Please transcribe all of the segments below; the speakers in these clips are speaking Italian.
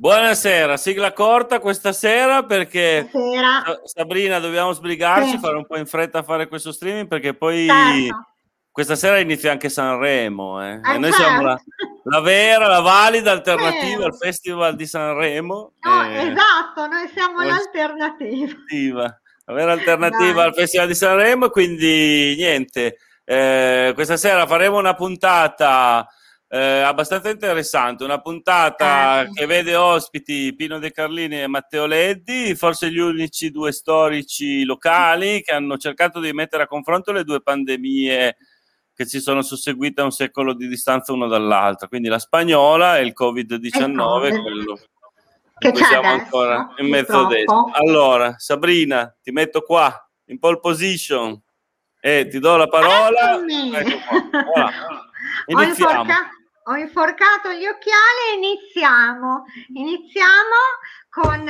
Buonasera, sigla corta questa sera perché buonasera. Sabrina, dobbiamo sbrigarci, sì, fare un po' in fretta a fare questo streaming perché poi certo, questa sera inizia anche Sanremo, eh. E noi siamo la vera, la valida alternativa al Festival di Sanremo. No, esatto, noi siamo l'alternativa. La vera alternativa al Festival di Sanremo, quindi niente, questa sera faremo una puntata... abbastanza interessante, una puntata che vede ospiti Pino Decarlini e Matteo Leddi, forse gli unici due storici locali che hanno cercato di mettere a confronto le due pandemie che si sono susseguite a un secolo di distanza uno dall'altro, quindi la spagnola e il Covid-19, quello che cui siamo adesso, ancora in mezzo adesso. Allora Sabrina, ti metto qua in pole position e ti do la parola, ecco qua. Voilà. Iniziamo. Ho inforcato gli occhiali e iniziamo con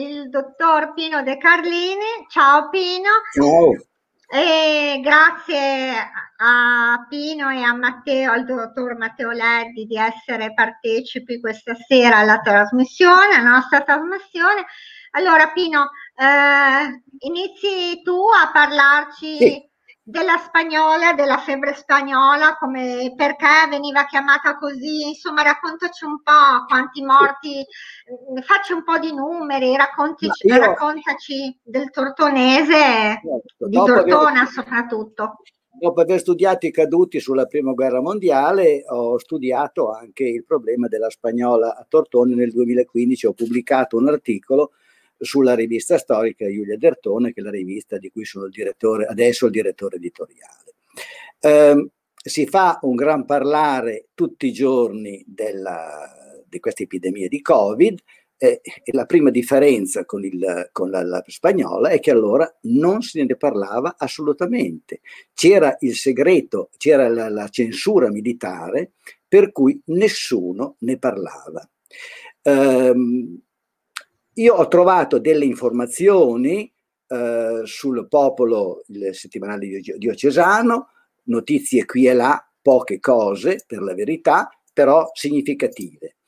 il dottor Pino Decarlini. Ciao Pino. Ciao. E grazie a Pino e a Matteo, al dottor Matteo Leddi, di essere partecipi questa sera alla trasmissione, alla nostra trasmissione. Allora Pino, inizi tu a parlarci... Sì. Della spagnola, della febbre spagnola, come, perché veniva chiamata così, insomma raccontaci un po' quanti morti, facci un po' di numeri, raccontaci del tortonese, certo, di Tortona soprattutto. Dopo aver studiato i caduti sulla prima guerra mondiale, ho studiato anche il problema della spagnola a Tortona. Nel 2015 ho pubblicato un articolo sulla rivista storica Giulia Dertona, che è la rivista di cui sono il direttore, adesso il direttore editoriale. Si fa un gran parlare tutti i giorni di questa epidemia di Covid, e la prima differenza con la spagnola è che allora non se ne parlava assolutamente. C'era il segreto, c'era la censura militare, per cui nessuno ne parlava. Io ho trovato delle informazioni sul Popolo, il settimanale diocesano, notizie qui e là, poche cose per la verità, però significative.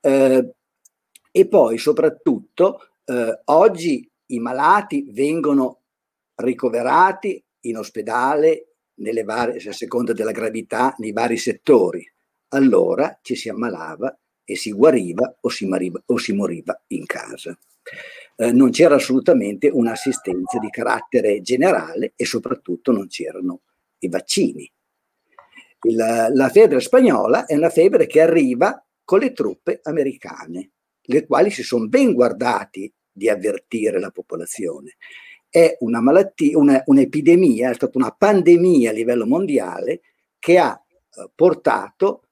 E poi soprattutto oggi i malati vengono ricoverati in ospedale, a seconda della gravità, nei vari settori. Allora ci si ammalava e si guariva o si moriva in casa. Non c'era assolutamente un'assistenza di carattere generale e soprattutto non c'erano i vaccini. La febbre spagnola è una febbre che arriva con le truppe americane, le quali si sono ben guardati di avvertire la popolazione. È una malattia, un'epidemia, è stata una pandemia a livello mondiale che ha portato...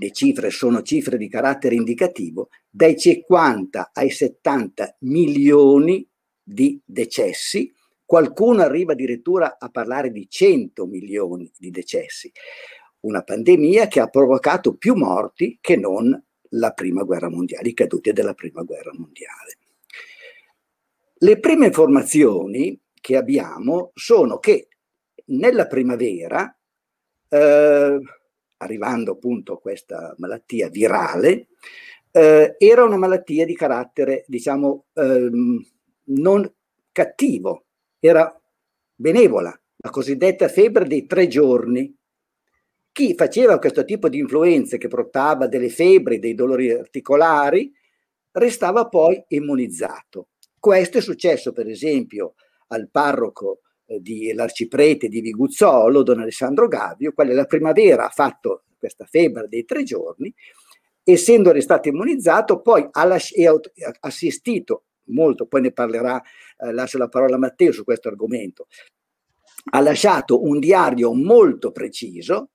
Le cifre sono cifre di carattere indicativo, dai 50 ai 70 milioni di decessi, qualcuno arriva addirittura a parlare di 100 milioni di decessi. Una pandemia che ha provocato più morti che non la prima guerra mondiale, i caduti della prima guerra mondiale. Le prime informazioni che abbiamo sono che nella primavera, arrivando appunto a questa malattia virale, era una malattia di carattere, diciamo, non cattivo, era benevola, la cosiddetta febbre dei 3 giorni. Chi faceva questo tipo di influenze che portava delle febbri, dei dolori articolari, restava poi immunizzato. Questo è successo per esempio al parroco dell'arciprete di Viguzzolo, don Alessandro Gavio, quale la primavera ha fatto questa febbre dei 3 giorni, essendo restato immunizzato, poi ha assistito molto, poi ne parlerà, lascio la parola a Matteo su questo argomento, ha lasciato un diario molto preciso,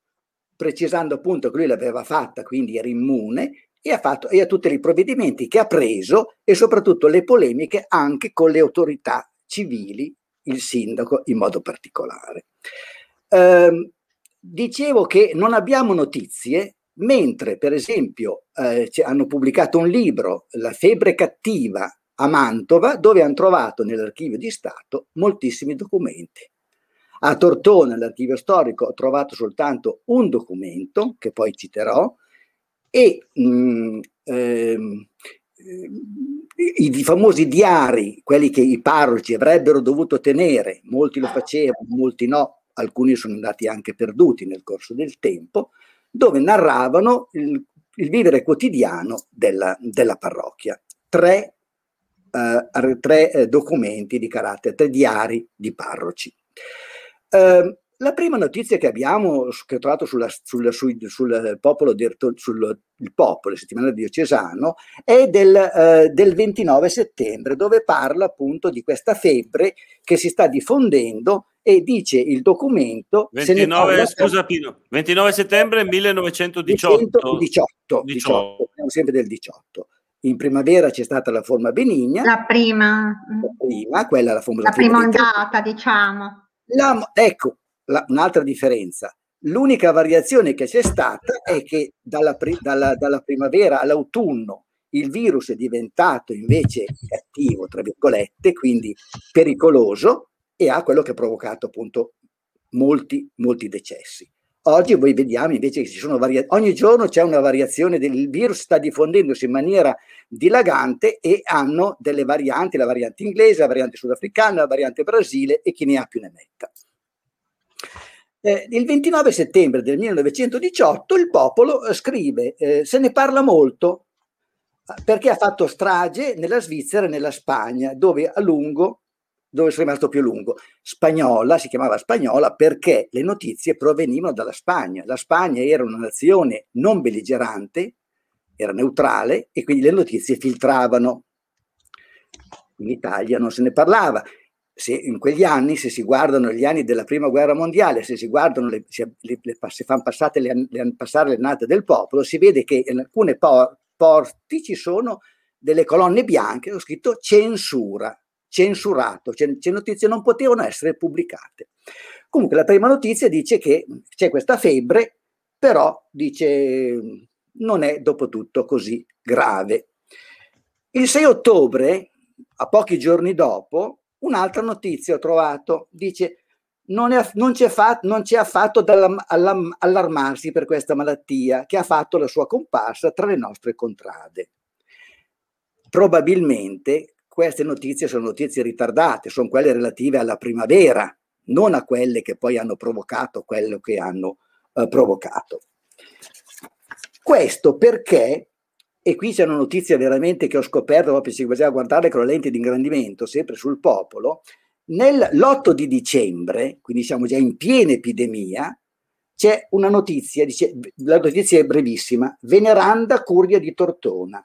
precisando appunto che lui l'aveva fatta, quindi era immune, e a tutti i provvedimenti che ha preso e soprattutto le polemiche anche con le autorità civili, il sindaco in modo particolare. Dicevo che non abbiamo notizie, mentre per esempio hanno pubblicato un libro, La febbre cattiva, a Mantova, dove hanno trovato nell'archivio di Stato moltissimi documenti. A Tortona, nell'archivio storico, ho trovato soltanto un documento, che poi citerò, e famosi diari, quelli che i parroci avrebbero dovuto tenere, molti lo facevano, molti no, alcuni sono andati anche perduti nel corso del tempo, dove narravano il vivere quotidiano della parrocchia. Tre documenti di carattere, tre diari di parroci. La prima notizia che abbiamo, che ho trovato sul popolo, settimanale diocesano, è del 29 settembre, dove parla appunto di questa febbre che si sta diffondendo e dice il documento... 29 settembre 1918. Siamo sempre del 18. In primavera c'è stata la forma benigna. La prima, quella la famosa. La prima ondata, diciamo. Un'altra differenza. L'unica variazione che c'è stata è che dalla primavera all'autunno il virus è diventato invece cattivo, tra virgolette, quindi pericoloso, e ha quello che ha provocato appunto molti decessi. Oggi voi vediamo invece che ci sono ogni giorno c'è una variazione del virus, sta diffondendosi in maniera dilagante e hanno delle varianti, la variante inglese, la variante sudafricana, la variante Brasile e chi ne ha più ne metta. Il 29 settembre del 1918 il popolo scrive, se ne parla molto perché ha fatto strage nella Svizzera e nella Spagna, dove sono rimasto più a lungo. Spagnola, si chiamava Spagnola perché le notizie provenivano dalla Spagna. La Spagna era una nazione non belligerante, era neutrale e quindi le notizie filtravano. In Italia non se ne parlava. Se in quegli anni, se si guardano gli anni della prima guerra mondiale, se si guardano passare le annate del popolo, si vede che in alcune porti ci sono delle colonne bianche, ho scritto censurato, cioè notizie non potevano essere pubblicate. Comunque la prima notizia dice che c'è questa febbre, però dice non è dopo tutto così grave. Il 6 ottobre, a pochi giorni dopo, un'altra notizia ho trovato, dice non c'è affatto da allarmarsi per questa malattia che ha fatto la sua comparsa tra le nostre contrade. Probabilmente queste notizie sono notizie ritardate, sono quelle relative alla primavera, non a quelle che poi hanno provocato quello che hanno provocato. Questo perché, e qui c'è una notizia veramente che ho scoperto, proprio si faceva guardare con la lente di ingrandimento, sempre sul popolo, l'8 di dicembre, quindi siamo già in piena epidemia, c'è una notizia, dice, la notizia è brevissima, veneranda curia di Tortona.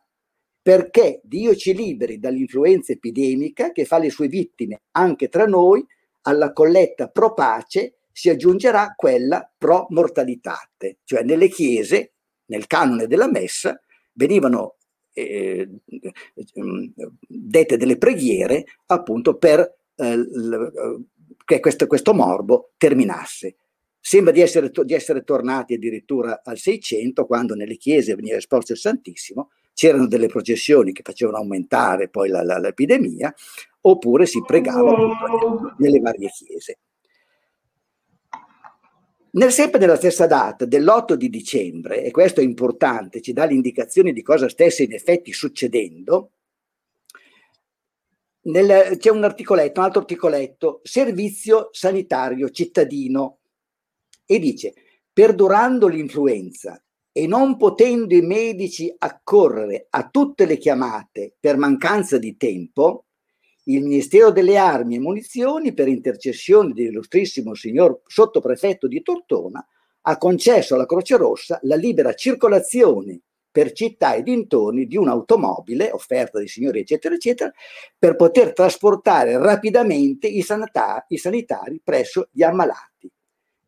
Perché Dio ci liberi dall'influenza epidemica che fa le sue vittime anche tra noi, alla colletta pro pace si aggiungerà quella pro mortalitate, cioè nelle chiese, nel canone della messa, venivano dette delle preghiere appunto per che questo morbo terminasse. Sembra di essere tornati addirittura al 600, quando nelle chiese veniva esposto il Santissimo, c'erano delle processioni che facevano aumentare poi l'epidemia, oppure si pregava appunto nelle varie chiese. Sempre nella stessa data, dell'8 di dicembre, e questo è importante, ci dà l'indicazione di cosa stesse in effetti succedendo, c'è un altro articoletto, servizio sanitario cittadino, e dice, perdurando l'influenza e non potendo i medici accorrere a tutte le chiamate per mancanza di tempo, il Ministero delle Armi e Munizioni, per intercessione dell'illustrissimo signor sottoprefetto di Tortona, ha concesso alla Croce Rossa la libera circolazione per città e dintorni di un'automobile, offerta dai signori eccetera eccetera, per poter trasportare rapidamente i sanitari presso gli ammalati.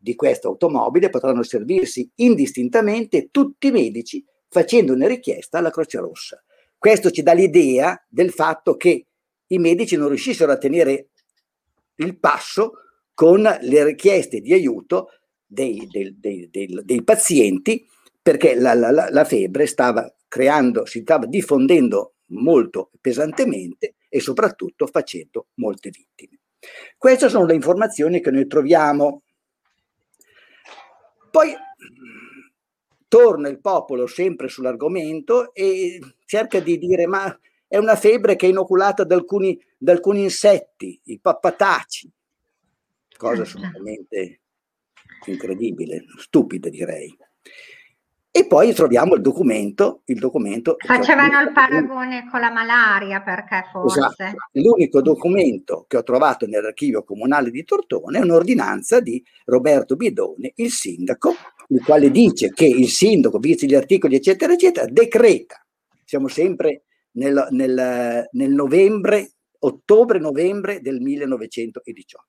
Di questa automobile potranno servirsi indistintamente tutti i medici facendo una richiesta alla Croce Rossa. Questo ci dà l'idea del fatto che i medici non riuscissero a tenere il passo con le richieste di aiuto dei pazienti, perché la febbre si stava diffondendo molto pesantemente e soprattutto facendo molte vittime. Queste sono le informazioni che noi troviamo. Poi torna il popolo sempre sull'argomento e cerca di dire, ma è una febbre che è inoculata da alcuni insetti, i pappataci, cosa assolutamente incredibile, stupida direi. E poi troviamo il documento facevano il paragone con la malaria, perché forse esatto. L'unico documento che ho trovato nell'archivio comunale di Tortona è un'ordinanza di Roberto Bidone, il sindaco, il quale dice che il sindaco, visti gli articoli eccetera eccetera, decreta, siamo sempre nel novembre, ottobre-novembre del 1918,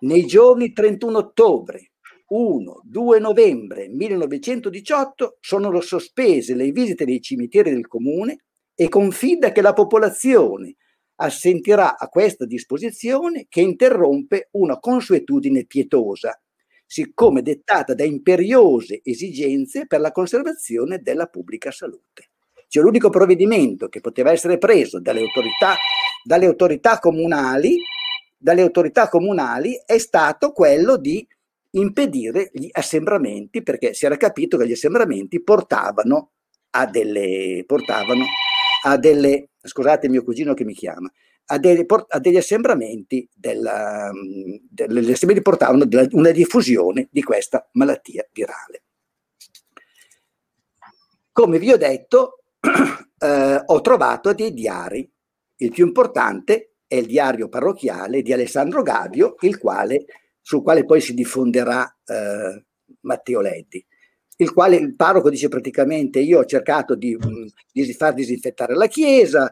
nei giorni 31 ottobre 1, 2 novembre 1918 sono sospese le visite dei cimiteri del comune e confida che la popolazione assentirà a questa disposizione che interrompe una consuetudine pietosa, siccome dettata da imperiose esigenze per la conservazione della pubblica salute. Cioè, l'unico provvedimento che poteva essere preso dalle autorità comunali è stato quello di impedire gli assembramenti, perché si era capito che gli assembramenti portavano a delle, scusate mio cugino che mi chiama, a degli assembramenti portavano una diffusione di questa malattia virale. Come vi ho detto, ho trovato dei diari, il più importante è il diario parrocchiale di Alessandro Gavio, sul quale poi si diffonderà Matteo Leddi, il quale il parroco dice praticamente: io ho cercato di far disinfettare la chiesa,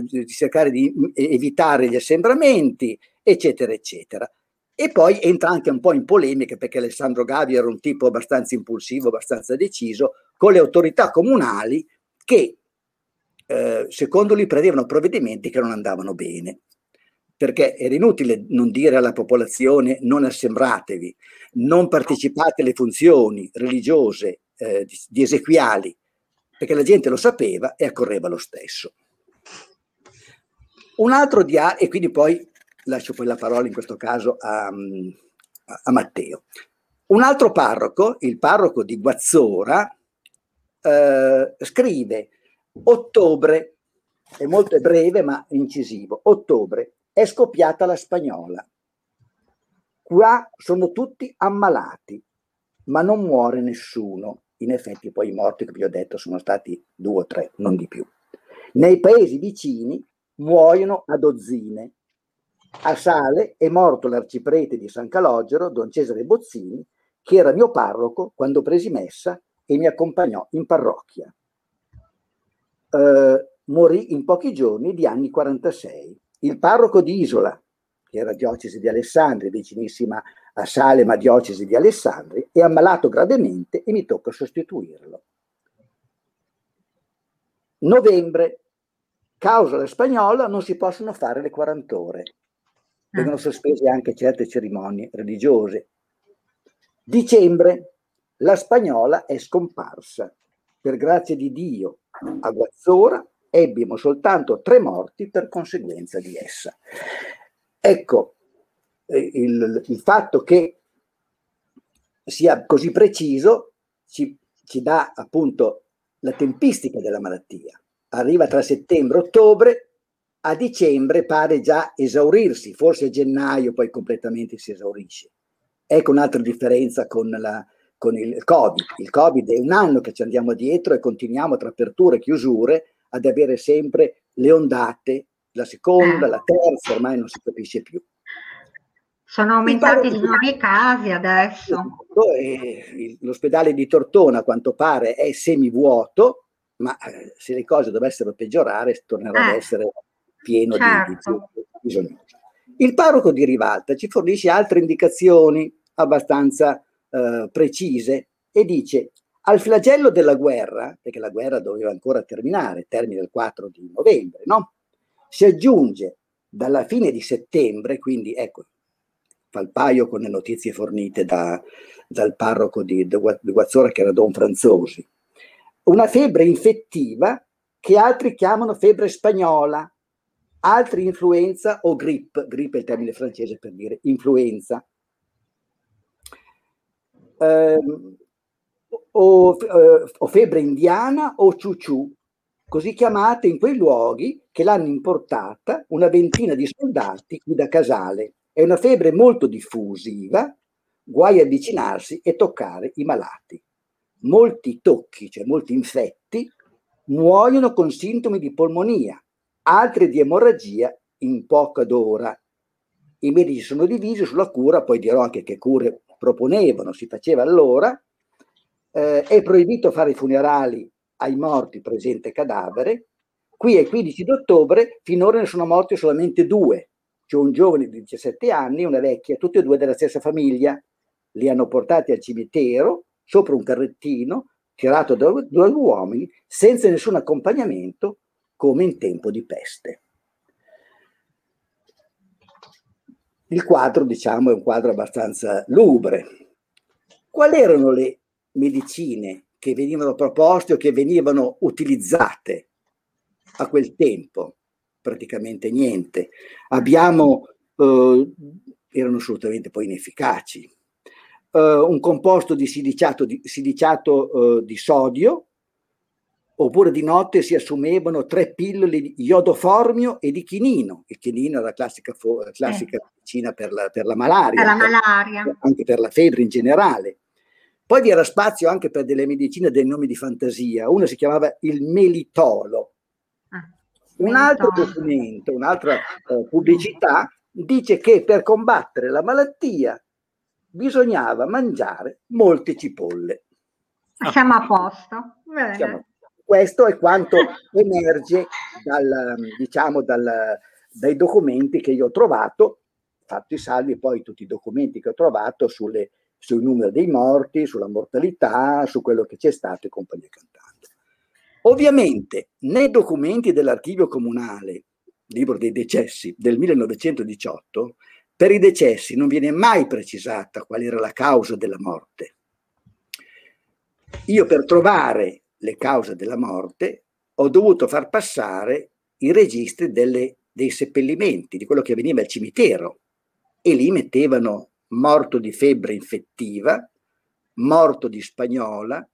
di cercare di evitare gli assembramenti, eccetera, eccetera. E poi entra anche un po' in polemica, perché Alessandro Gavio era un tipo abbastanza impulsivo, abbastanza deciso, con le autorità comunali che, secondo lui, prendevano provvedimenti che non andavano bene. Perché era inutile non dire alla popolazione: non assembratevi, non partecipate alle funzioni religiose di esequiali, perché la gente lo sapeva e accorreva lo stesso. Un altro diario, e quindi poi lascio poi la parola in questo caso a Matteo. Un altro parroco, il parroco di Guazzora, scrive: ottobre, è molto breve ma incisivo, ottobre. È scoppiata la spagnola. Qua sono tutti ammalati, ma non muore nessuno. In effetti poi i morti, che vi ho detto, sono stati 2 o 3, non di più. Nei paesi vicini muoiono a dozzine. A Sale è morto l'arciprete di San Calogero, don Cesare Bozzini, che era mio parroco quando presi messa e mi accompagnò in parrocchia. Morì in pochi giorni di anni 46. Il parroco di Isola, che era diocesi di Alessandria, vicinissima a Sale, ma diocesi di Alessandria, è ammalato gravemente e mi tocca sostituirlo. Novembre, causa la spagnola, non si possono fare le 40 ore. Vengono sospese anche certe cerimonie religiose. Dicembre, la spagnola è scomparsa. Per grazia di Dio, a Guazzora ebbimo soltanto 3 morti per conseguenza di essa. Ecco, il fatto che sia così preciso ci dà appunto la tempistica della malattia. Arriva tra settembre e ottobre, a dicembre pare già esaurirsi, forse a gennaio poi completamente si esaurisce. Ecco un'altra differenza con il Covid. Il Covid è un anno che ci andiamo dietro e continuiamo tra aperture e chiusure ad avere sempre le ondate, la seconda, la terza, ormai non si capisce più. Sono aumentati i nuovi casi adesso. L'ospedale di Tortona, a quanto pare, è semivuoto, ma se le cose dovessero peggiorare, tornerà ad essere pieno, certo, di bisognosi. Il parroco di Rivalta ci fornisce altre indicazioni abbastanza precise e dice: al flagello della guerra, perché la guerra doveva ancora terminare, termina il 4 di novembre, no? Si aggiunge dalla fine di settembre, quindi ecco, fa il paio con le notizie fornite dal parroco di Guazzora, che era don Franzosi, una febbre infettiva che altri chiamano febbre spagnola, altri influenza o grippe. Grippe è il termine francese per dire influenza. O febbre indiana o ciuciù, così chiamata in quei luoghi che l'hanno importata una ventina di soldati qui da Casale. È una febbre molto diffusiva, guai a avvicinarsi e toccare i malati. Molti tocchi, cioè molti infetti, muoiono con sintomi di polmonia, altri di emorragia in poca d'ora. I medici sono divisi sulla cura, poi dirò anche che cure proponevano, si faceva allora. È proibito fare i funerali ai morti presente cadavere. Qui è 15 di ottobre, finora ne sono morti solamente 2. C'è un giovane di 17 anni e una vecchia, tutti e due della stessa famiglia. Li hanno portati al cimitero, sopra un carrettino, tirato da due uomini, senza nessun accompagnamento, come in tempo di peste. Il quadro, diciamo, è un quadro abbastanza lugubre. Quali erano le medicine che venivano proposte o che venivano utilizzate a quel tempo? Praticamente niente. Erano assolutamente poi inefficaci. Un composto di siliciato di sodio, oppure di notte si assumevano 3 pillole di iodoformio e di chinino. Il chinino era la classica medicina per la malaria, anche per la febbre in generale. Poi vi era spazio anche per delle medicine dei nomi di fantasia. Una si chiamava il melitolo. Un altro documento, un'altra pubblicità dice che per combattere la malattia bisognava mangiare molte cipolle. Siamo a posto. Bene. Questo è quanto emerge dai documenti che io ho trovato, fatti salvi poi tutti i documenti che ho trovato sui numeri dei morti, sulla mortalità, su quello che c'è stato e compagnia cantante. Ovviamente nei documenti dell'archivio comunale, libro dei decessi del 1918, per i decessi non viene mai precisata qual era la causa della morte. Io per trovare le cause della morte ho dovuto far passare i registri dei seppellimenti, di quello che avveniva al cimitero, e lì mettevano morto di febbre infettiva, morto di spagnola,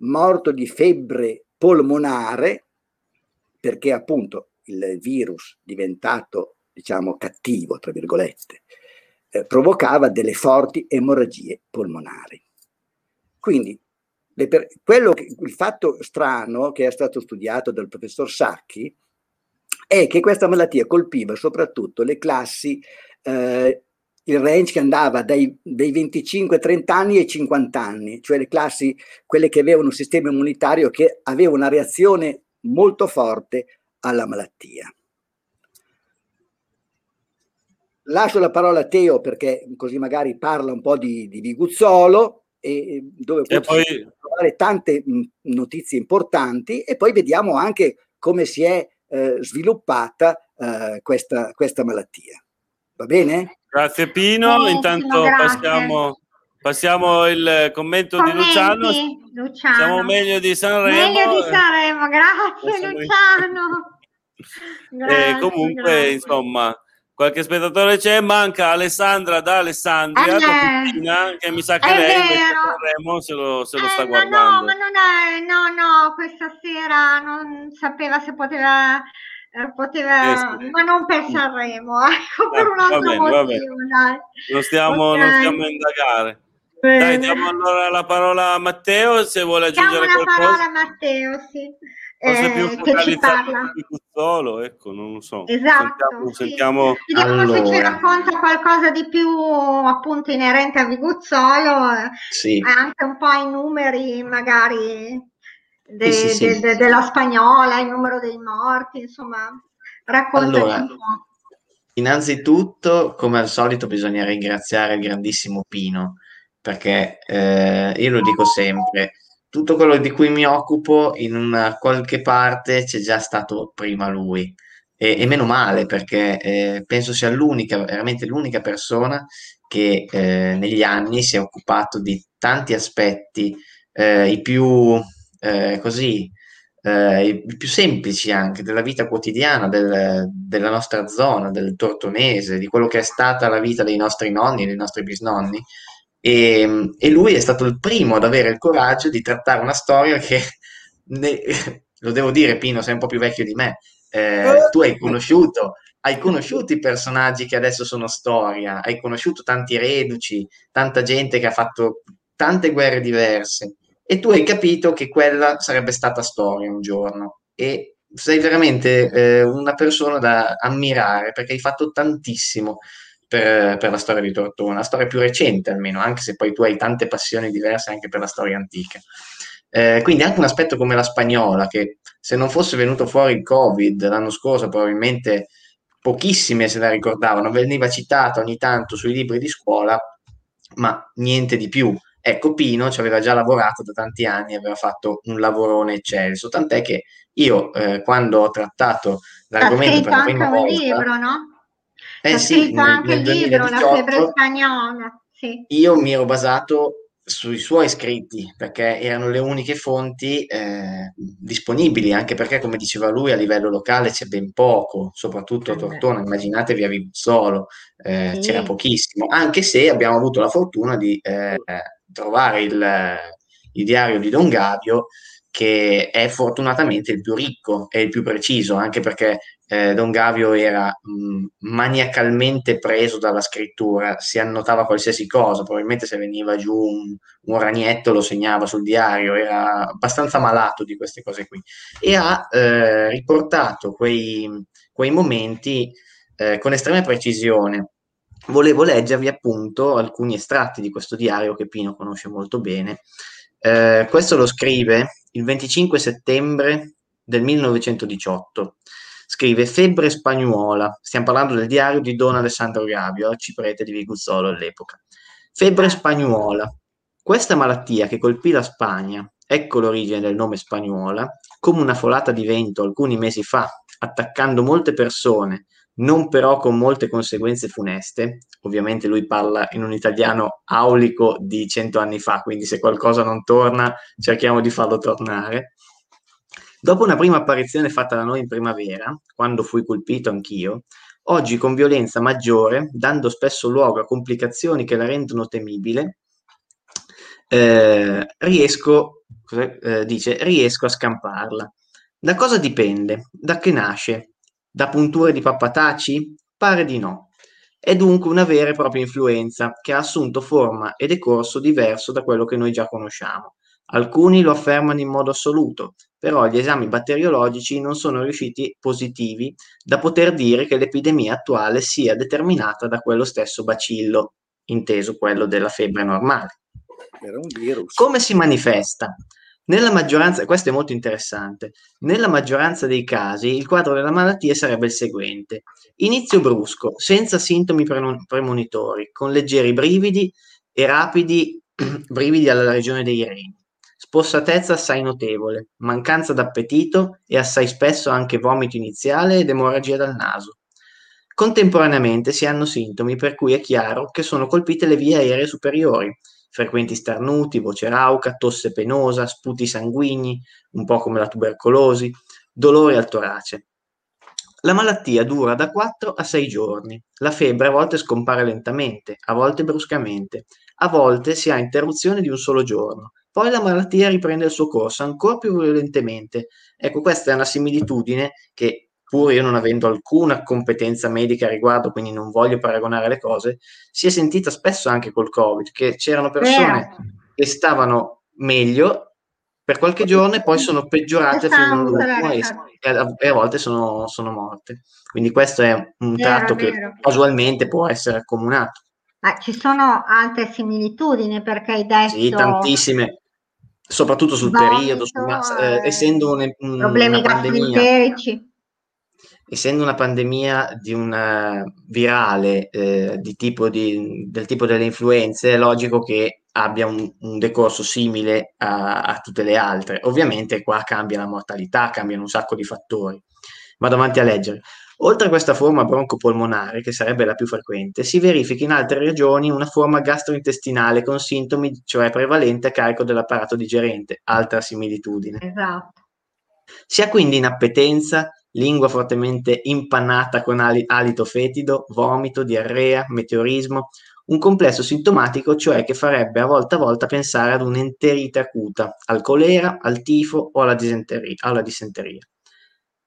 morto di febbre polmonare, perché appunto il virus diventato cattivo, tra virgolette, provocava delle forti emorragie polmonari. Quindi il fatto strano che è stato studiato dal professor Sacchi è che questa malattia colpiva soprattutto le classi, il range che andava dai 25-30 anni ai 50 anni, cioè le classi, quelle che avevano un sistema immunitario che aveva una reazione molto forte alla malattia. Lascio la parola a Teo perché così magari parla un po' di Viguzzolo e dove possiamo trovare tante notizie importanti, e poi vediamo anche come si è sviluppata questa malattia. Va bene? Grazie Pino, intanto grazie. Passiamo il commento di Luciano. Siamo meglio di Sanremo. Grazie Luciano. Grazie, comunque, grazie. Insomma, qualche spettatore c'è, manca Alessandra da Alessandria, Copina, che mi sa che lei se lo sta guardando. No, ma no, questa sera non sapeva se poteva, ma non per Sanremo, ecco, per un altro motivo. Non stiamo a indagare. Dai, diamo allora la parola a Matteo, se vuole aggiungere qualcosa. Diamo la parola a Matteo, sì. Più che ci parla solo, ecco, non lo so. Esatto. Sentiamo. Sì. Vediamo se ci racconta qualcosa di più appunto inerente a Viguzzolo, sì. Anche un po' i numeri magari della spagnola, il numero dei morti, insomma, raccontaci un po'. Innanzitutto, come al solito, bisogna ringraziare il grandissimo Pino, perché io lo dico sempre. Tutto quello di cui mi occupo in una qualche parte c'è già stato prima lui, e meno male, perché penso sia veramente l'unica persona che negli anni si è occupato di tanti aspetti, i più semplici anche della vita quotidiana della nostra zona, del tortonese, di quello che è stata la vita dei nostri nonni e dei nostri bisnonni. E lui è stato il primo ad avere il coraggio di trattare una storia che lo devo dire, Pino, sei un po' più vecchio di me, tu hai conosciuto i personaggi che adesso sono storia, hai conosciuto tanti reduci, tanta gente che ha fatto tante guerre diverse, e tu hai capito che quella sarebbe stata storia un giorno, e sei veramente una persona da ammirare, perché hai fatto tantissimo per la storia di Tortona, la storia più recente almeno, anche se poi tu hai tante passioni diverse anche per la storia antica. Quindi anche un aspetto come la spagnola, che se non fosse venuto fuori il Covid l'anno scorso probabilmente pochissime se la ricordavano, veniva citato ogni tanto sui libri di scuola, ma niente di più. Ecco, Pino ci aveva già lavorato da tanti anni, aveva fatto un lavorone eccelso, tant'è che io quando ho trattato l'argomento per la prima volta... C'è scritto anche un libro, no? C'è scritto anche il libro, 2018, La febbre spagnola. Sì. Io mi ero basato sui suoi scritti, perché erano le uniche fonti disponibili, anche perché, come diceva lui, a livello locale c'è ben poco, soprattutto a Tortona, immaginatevi a Viguzzolo, sì, c'era pochissimo, anche se abbiamo avuto la fortuna di trovare il diario di Don Gavio, che è fortunatamente il più ricco e il più preciso, anche perché Don Gavio era maniacalmente preso dalla scrittura, si annotava qualsiasi cosa, probabilmente se veniva giù un ragnetto lo segnava sul diario, era abbastanza malato di queste cose qui, e ha riportato quei momenti con estrema precisione. Volevo leggervi appunto alcuni estratti di questo diario che Pino conosce molto bene. Questo lo scrive il 25 settembre del 1918. Scrive: febbre spagnola. Stiamo parlando del diario di Don Alessandro Gavio, arciprete di Viguzzolo all'epoca. Febbre spagnola. Questa malattia che colpì la Spagna, ecco l'origine del nome spagnola, come una folata di vento alcuni mesi fa, attaccando molte persone, non però con molte conseguenze funeste. Ovviamente lui parla in un italiano aulico di 100 anni fa, quindi se qualcosa non torna cerchiamo di farlo tornare. Dopo una prima apparizione fatta da noi in primavera, quando fui colpito anch'io, oggi con violenza maggiore, dando spesso luogo a complicazioni che la rendono temibile, riesco a scamparla. Da cosa dipende? Da che nasce? Da punture di pappataci? Pare di no. È dunque una vera e propria influenza che ha assunto forma e decorso diverso da quello che noi già conosciamo. Alcuni lo affermano in modo assoluto, però gli esami batteriologici non sono riusciti positivi da poter dire che l'epidemia attuale sia determinata da quello stesso bacillo, inteso quello della febbre normale. Era un virus. Come si manifesta? Nella maggioranza, questo è molto interessante, nella maggioranza dei casi il quadro della malattia sarebbe il seguente: inizio brusco, senza sintomi premonitori, con leggeri brividi e rapidi brividi alla regione dei reni, spossatezza assai notevole, mancanza d'appetito e assai spesso anche vomito iniziale ed emorragia dal naso. Contemporaneamente si hanno sintomi per cui è chiaro che sono colpite le vie aeree superiori, frequenti starnuti, voce rauca, tosse penosa, sputi sanguigni, un po' come la tubercolosi, dolori al torace. La malattia dura da 4 a 6 giorni. La febbre a volte scompare lentamente, a volte bruscamente, a volte si ha interruzione di un solo giorno. Poi la malattia riprende il suo corso ancora più violentemente. Ecco, questa è una similitudine che, pur io non avendo alcuna competenza medica a riguardo, quindi non voglio paragonare le cose, si è sentita spesso anche col Covid, che c'erano persone che stavano meglio per qualche giorno e poi sono peggiorate fino all'ultimo e a volte sono morte. Quindi questo è un tratto che casualmente può essere accomunato. Ma ci sono altre similitudini, perché hai detto... Sì, tantissime, soprattutto sul periodo, essendo una pandemia... Essendo una pandemia di una virale del tipo delle influenze, è logico che abbia un decorso simile a tutte le altre. Ovviamente qua cambia la mortalità, cambiano un sacco di fattori. Vado avanti a leggere. Oltre a questa forma broncopolmonare, che sarebbe la più frequente, si verifica in altre regioni una forma gastrointestinale con sintomi, cioè prevalente a carico dell'apparato digerente, altra similitudine. Esatto. Si ha quindi inappetenza, lingua fortemente impannata con alito fetido, vomito, diarrea, meteorismo, un complesso sintomatico, cioè che farebbe a volta pensare ad un'enterite acuta, al colera, al tifo o alla disenteria.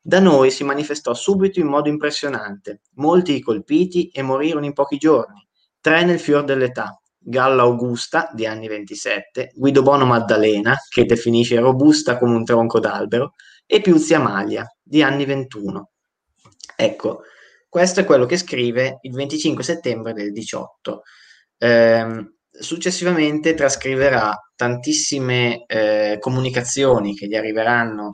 Da noi si manifestò subito in modo impressionante, molti colpiti e morirono in pochi giorni, 3 nel fior dell'età: Galla Augusta, di anni 27, Guidobono Maddalena, che definisce robusta come un tronco d'albero, e Piuzzi Amalia, di anni 21. Ecco, questo è quello che scrive il 25 settembre del 18. Successivamente trascriverà tantissime comunicazioni che gli arriveranno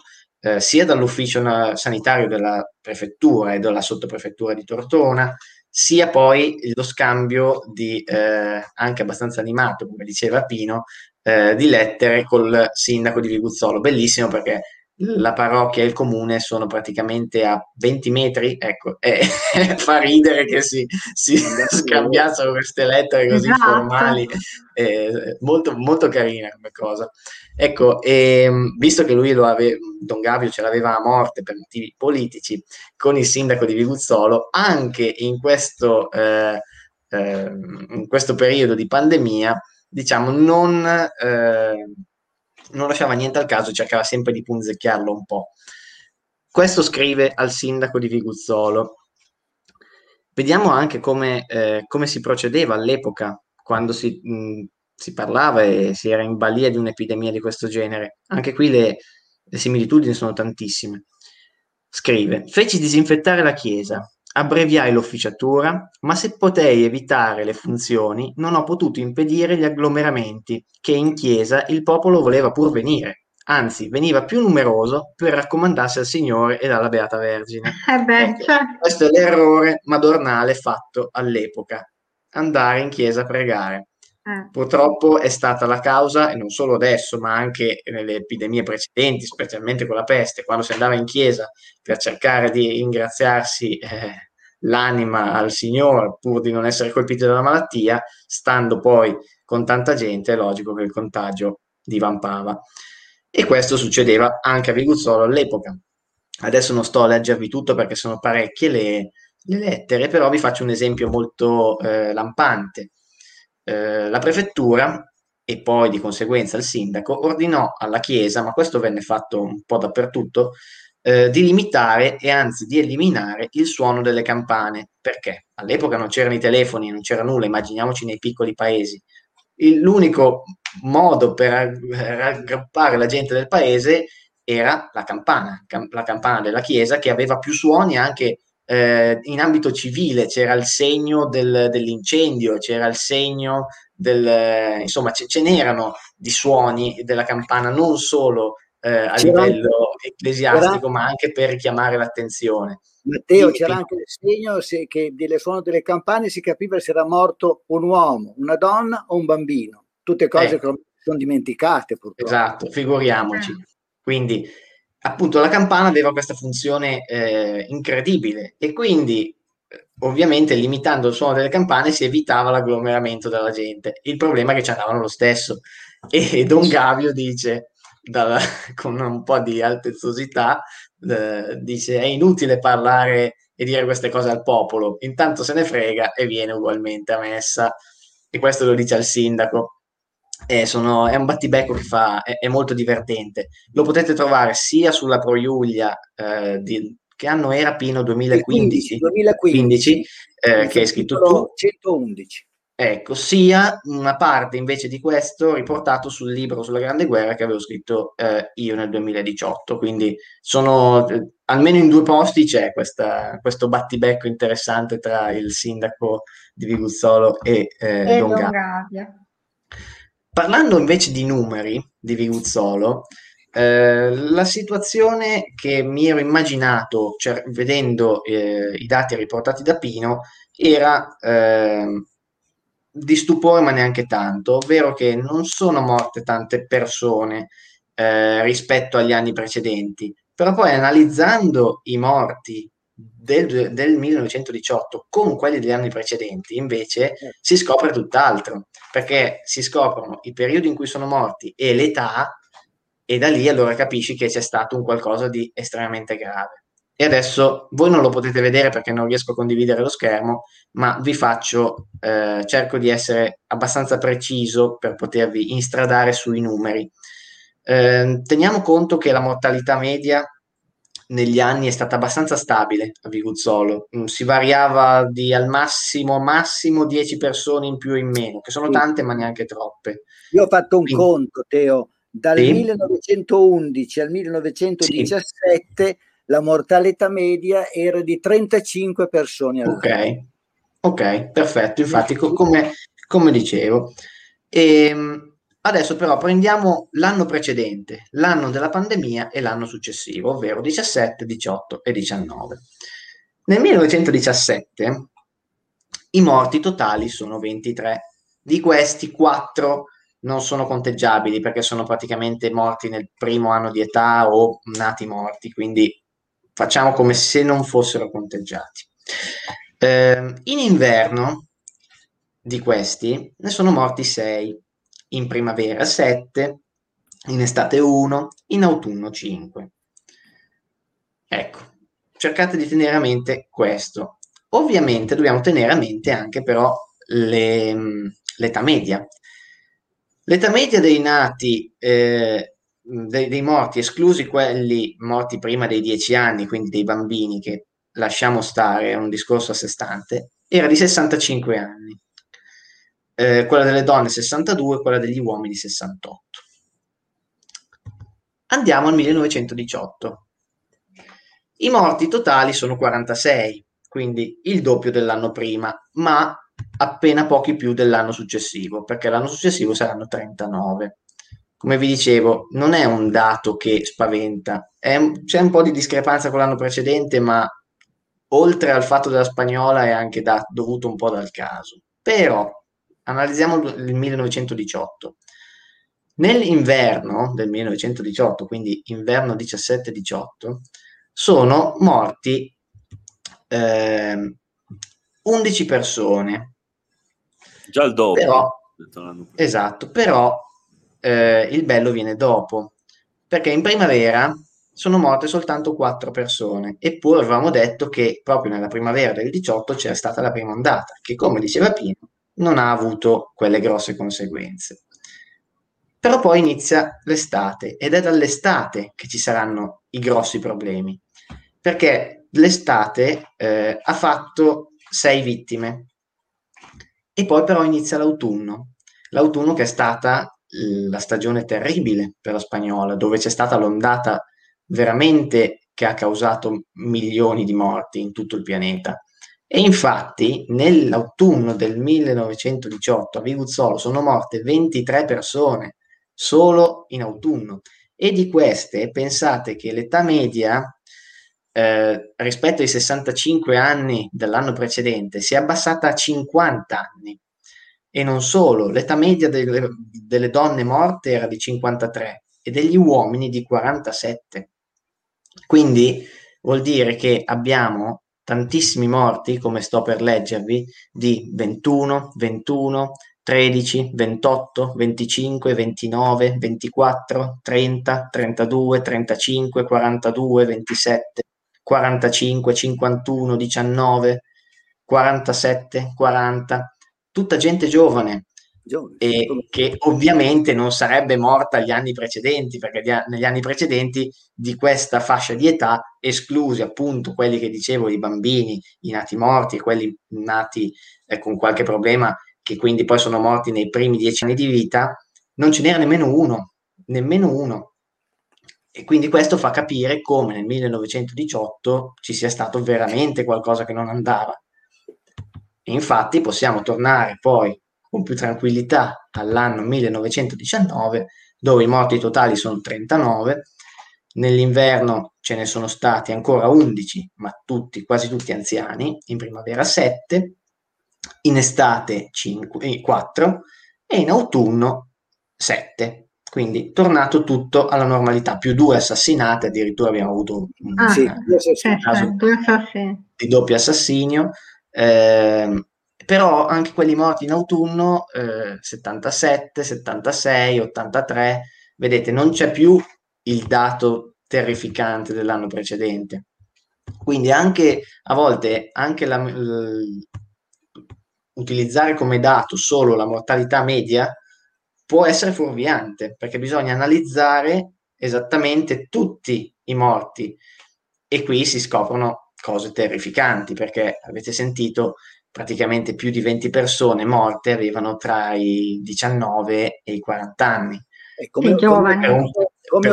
sia dall'ufficio sanitario della prefettura e dalla sottoprefettura di Tortona, sia poi lo scambio di, anche abbastanza animato, come diceva Pino, di lettere col sindaco di Viguzzolo. Bellissimo, perché la parrocchia e il comune sono praticamente a 20 metri, ecco, e fa ridere che si scambiassero queste lettere così formali, molto, molto carina come cosa. Ecco, e, visto che lui Don Gavio ce l'aveva a morte per motivi politici con il sindaco di Viguzzolo, anche in questo periodo di pandemia, diciamo, non lasciava niente al caso, cercava sempre di punzecchiarlo un po'. Questo scrive al sindaco di Viguzzolo. Vediamo anche come si procedeva all'epoca, quando si parlava e si era in balia di un'epidemia di questo genere. Anche qui le similitudini sono tantissime. Scrive: feci disinfettare la chiesa, abbreviai l'officiatura, ma se potei evitare le funzioni, non ho potuto impedire gli agglomeramenti che in chiesa il popolo voleva pur venire, anzi veniva più numeroso per raccomandarsi al Signore e alla Beata Vergine. Certo. Questo è l'errore madornale fatto all'epoca, andare in chiesa a pregare. Purtroppo è stata la causa, e non solo adesso, ma anche nelle epidemie precedenti, specialmente con la peste, quando si andava in chiesa per cercare di ringraziarsi l'anima al Signore pur di non essere colpiti dalla malattia, stando poi con tanta gente è logico che il contagio divampava. E questo succedeva anche a Viguzzolo all'epoca. Adesso non sto a leggervi tutto perché sono parecchie le lettere, però vi faccio un esempio molto lampante. La prefettura e poi di conseguenza il sindaco ordinò alla chiesa, ma questo venne fatto un po' dappertutto, di limitare e anzi di eliminare il suono delle campane, perché all'epoca non c'erano i telefoni, non c'era nulla, immaginiamoci nei piccoli paesi. L'unico modo per raggrappare la gente del paese era la campana, la campana della chiesa, che aveva più suoni anche. In ambito civile c'era il segno dell'incendio, c'era il segno insomma ce n'erano di suoni della campana, non solo a livello ecclesiastico, ma anche per chiamare l'attenzione. Matteo, c'era anche il segno che del suono delle campane si capiva se era morto un uomo, una donna o un bambino, tutte cose che sono dimenticate purtroppo. Esatto, figuriamoci. Quindi appunto la campana aveva questa funzione incredibile, e quindi ovviamente limitando il suono delle campane si evitava l'agglomeramento della gente. Il problema è che ci andavano lo stesso, e Don Gavio dice con un po' di altezzosità, dice: è inutile parlare e dire queste cose al popolo, intanto se ne frega e viene ugualmente a messa. E questo lo dice al sindaco. È un battibecco che fa, è molto divertente. Lo potete trovare sia sulla Pro Iulia, che anno era Pino? 2015 che hai scritto tu, 111. Ecco, sia una parte invece di questo riportato sul libro sulla Grande Guerra che avevo scritto io nel 2018. Quindi sono almeno in 2 posti c'è questo battibecco interessante tra il sindaco di Viguzzolo e Don Gavio. Parlando invece di numeri di Viguzzolo, la situazione che mi ero immaginato, cioè, vedendo i dati riportati da Pino, era di stupore, ma neanche tanto, ovvero che non sono morte tante persone rispetto agli anni precedenti, però poi analizzando i morti del 1918 con quelli degli anni precedenti invece si scopre tutt'altro, perché si scoprono i periodi in cui sono morti e l'età, e da lì allora capisci che c'è stato un qualcosa di estremamente grave. e adesso voi non lo potete vedere perché non riesco a condividere lo schermo, ma vi faccio, cerco di essere abbastanza preciso per potervi instradare sui numeri. Teniamo conto che la mortalità media negli anni è stata abbastanza stabile a Viguzzolo, si variava di al massimo 10 persone in più o in meno, che sono tante ma neanche troppe. Io ho fatto un conto, Teo, dal 1911 al 1917 la mortalità media era di 35 persone all'anno. Ok, perfetto, infatti come dicevo. Adesso però prendiamo l'anno precedente, l'anno della pandemia e l'anno successivo, ovvero 17, 18 e 19. Nel 1917 i morti totali sono 23, di questi 4 non sono conteggiabili perché sono praticamente morti nel primo anno di età o nati morti, quindi facciamo come se non fossero conteggiati. In inverno di questi ne sono morti 6, in primavera 7, in estate 1, in autunno 5. Ecco, cercate di tenere a mente questo. Ovviamente dobbiamo tenere a mente anche però l'età media. L'età media dei nati, dei morti, esclusi quelli morti prima dei 10 anni, quindi dei bambini che lasciamo stare, è un discorso a sé stante, era di 65 anni. Quella delle donne 62, quella degli uomini 68. Andiamo al 1918. I morti totali sono 46, quindi il doppio dell'anno prima, ma appena pochi più dell'anno successivo, perché l'anno successivo saranno 39. Come vi dicevo, non è un dato che spaventa, c'è un po' di discrepanza con l'anno precedente, ma oltre al fatto della spagnola è anche dovuto un po' dal caso. Però analizziamo il 1918. Nell'inverno del 1918, quindi inverno 17-18, sono morti 11 persone. Già il dopo. Esatto, però il bello viene dopo, perché in primavera sono morte soltanto 4 persone, eppure avevamo detto che proprio nella primavera del 18 c'era stata la prima ondata, che come diceva Pino non ha avuto quelle grosse conseguenze. Però poi inizia l'estate, ed è dall'estate che ci saranno i grossi problemi, perché l'estate ha fatto 6 vittime, e poi però inizia l'autunno che è stata la stagione terribile per la spagnola, dove c'è stata l'ondata veramente che ha causato milioni di morti in tutto il pianeta. E infatti nell'autunno del 1918 a Viguzzolo sono morte 23 persone solo in autunno, e di queste pensate che l'età media rispetto ai 65 anni dell'anno precedente si è abbassata a 50 anni, e non solo, l'età media delle donne morte era di 53 e degli uomini di 47, quindi vuol dire che abbiamo tantissimi morti, come sto per leggervi, di 21, 21, 13, 28, 25, 29, 24, 30, 32, 35, 42, 27, 45, 51, 19, 47, 40, tutta gente giovane. E che ovviamente non sarebbe morta gli anni precedenti, perché negli anni precedenti di questa fascia di età, esclusi appunto quelli che dicevo, i bambini, i nati morti e quelli nati con qualche problema, che quindi poi sono morti nei primi 10 anni di vita, non ce n'era nemmeno uno. E quindi questo fa capire come nel 1918 ci sia stato veramente qualcosa che non andava. E infatti possiamo tornare poi con più tranquillità all'anno 1919, dove i morti totali sono 39, nell'inverno ce ne sono stati ancora 11, ma quasi tutti anziani, in primavera 7, in estate 4 e in autunno 7, quindi tornato tutto alla normalità, più 2 assassinate, addirittura abbiamo avuto un caso di doppio assassinio, però anche quelli morti in autunno, 77, 76, 83, vedete, non c'è più il dato terrificante dell'anno precedente. Quindi anche a volte anche utilizzare come dato solo la mortalità media può essere fuorviante, perché bisogna analizzare esattamente tutti i morti, e qui si scoprono cose terrificanti, perché avete sentito, praticamente più di 20 persone morte avevano tra i 19 e i 40 anni. E come per un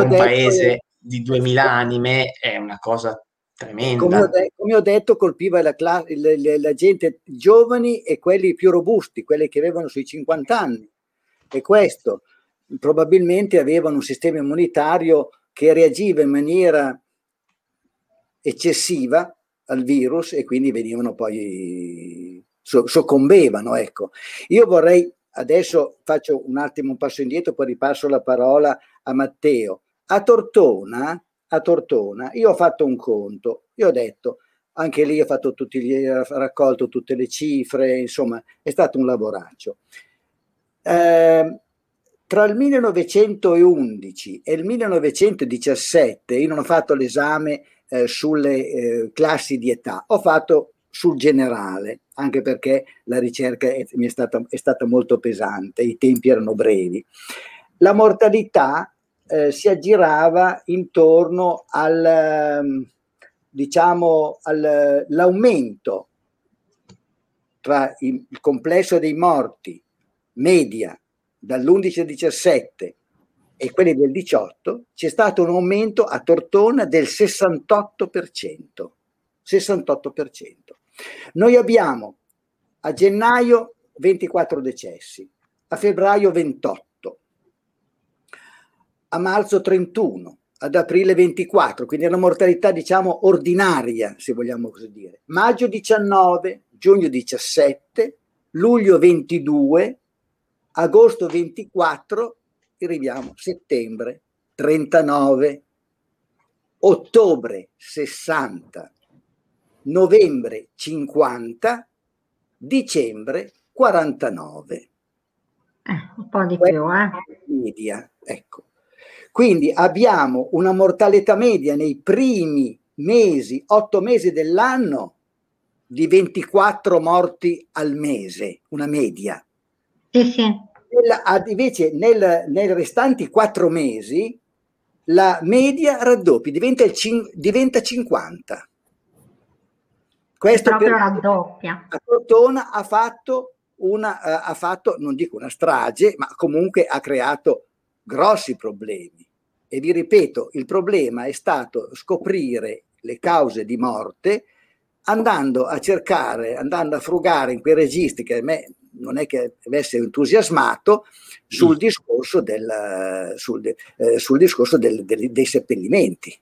paese di 2000 anime è una cosa tremenda. Come ho detto, colpiva la gente giovani e quelli più robusti, quelli che avevano sui 50 anni. E questo probabilmente avevano un sistema immunitario che reagiva in maniera eccessiva al virus e quindi venivano poi soccombevano, ecco. Io vorrei adesso faccio un attimo un passo indietro, poi ripasso la parola a Matteo. A Tortona io ho fatto un conto, io ho detto anche lì, ho fatto raccolto tutte le cifre, insomma è stato un lavoraccio. Tra il 1911 e il 1917 io non ho fatto l'esame sulle classi di età, ho fatto sul generale, anche perché la ricerca è stata molto pesante, i tempi erano brevi. La mortalità si aggirava intorno all'aumento tra il complesso dei morti media dall'11 al 17 e quelli del 18, c'è stato un aumento a Tortona del 68%. Noi abbiamo a gennaio 24 decessi, a febbraio 28, a marzo 31, ad aprile 24, quindi è una mortalità diciamo ordinaria, se vogliamo così dire. Maggio 19, giugno 17, luglio 22, agosto 24, arriviamo settembre 39, ottobre 60, novembre 50, dicembre 49. Un po' di più, media, ecco. Quindi abbiamo una mortalità media nei primi mesi, 8 mesi dell'anno, di 24 morti al mese, una media. Sì. Invece nei restanti 4 mesi la media raddoppia, diventa 50. Questo proprio raddoppia. La Tortona ha fatto non dico una strage, ma comunque ha creato grossi problemi. E vi ripeto, il problema è stato scoprire le cause di morte andando a frugare in quei registri che a me non è che avesse entusiasmato sul discorso dei seppellimenti.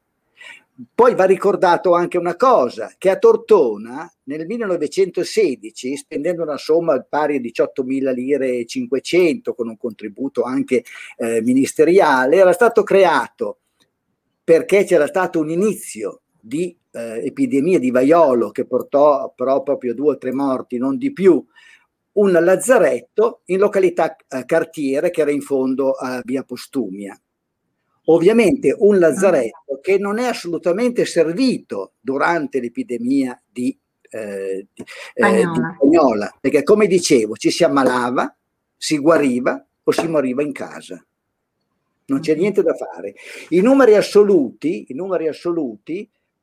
Poi va ricordato anche una cosa, che a Tortona nel 1916, spendendo una somma pari a 18.500 con un contributo anche ministeriale, era stato creato, perché c'era stato un inizio di epidemia di vaiolo che portò però proprio 2 o 3 morti, non di più, un lazzaretto in località Cartiere, che era in fondo a via Postumia. Ovviamente un lazzaretto che non è assolutamente servito durante l'epidemia di Spagnola, perché come dicevo ci si ammalava, si guariva o si moriva in casa. Non c'è niente da fare. I numeri assoluti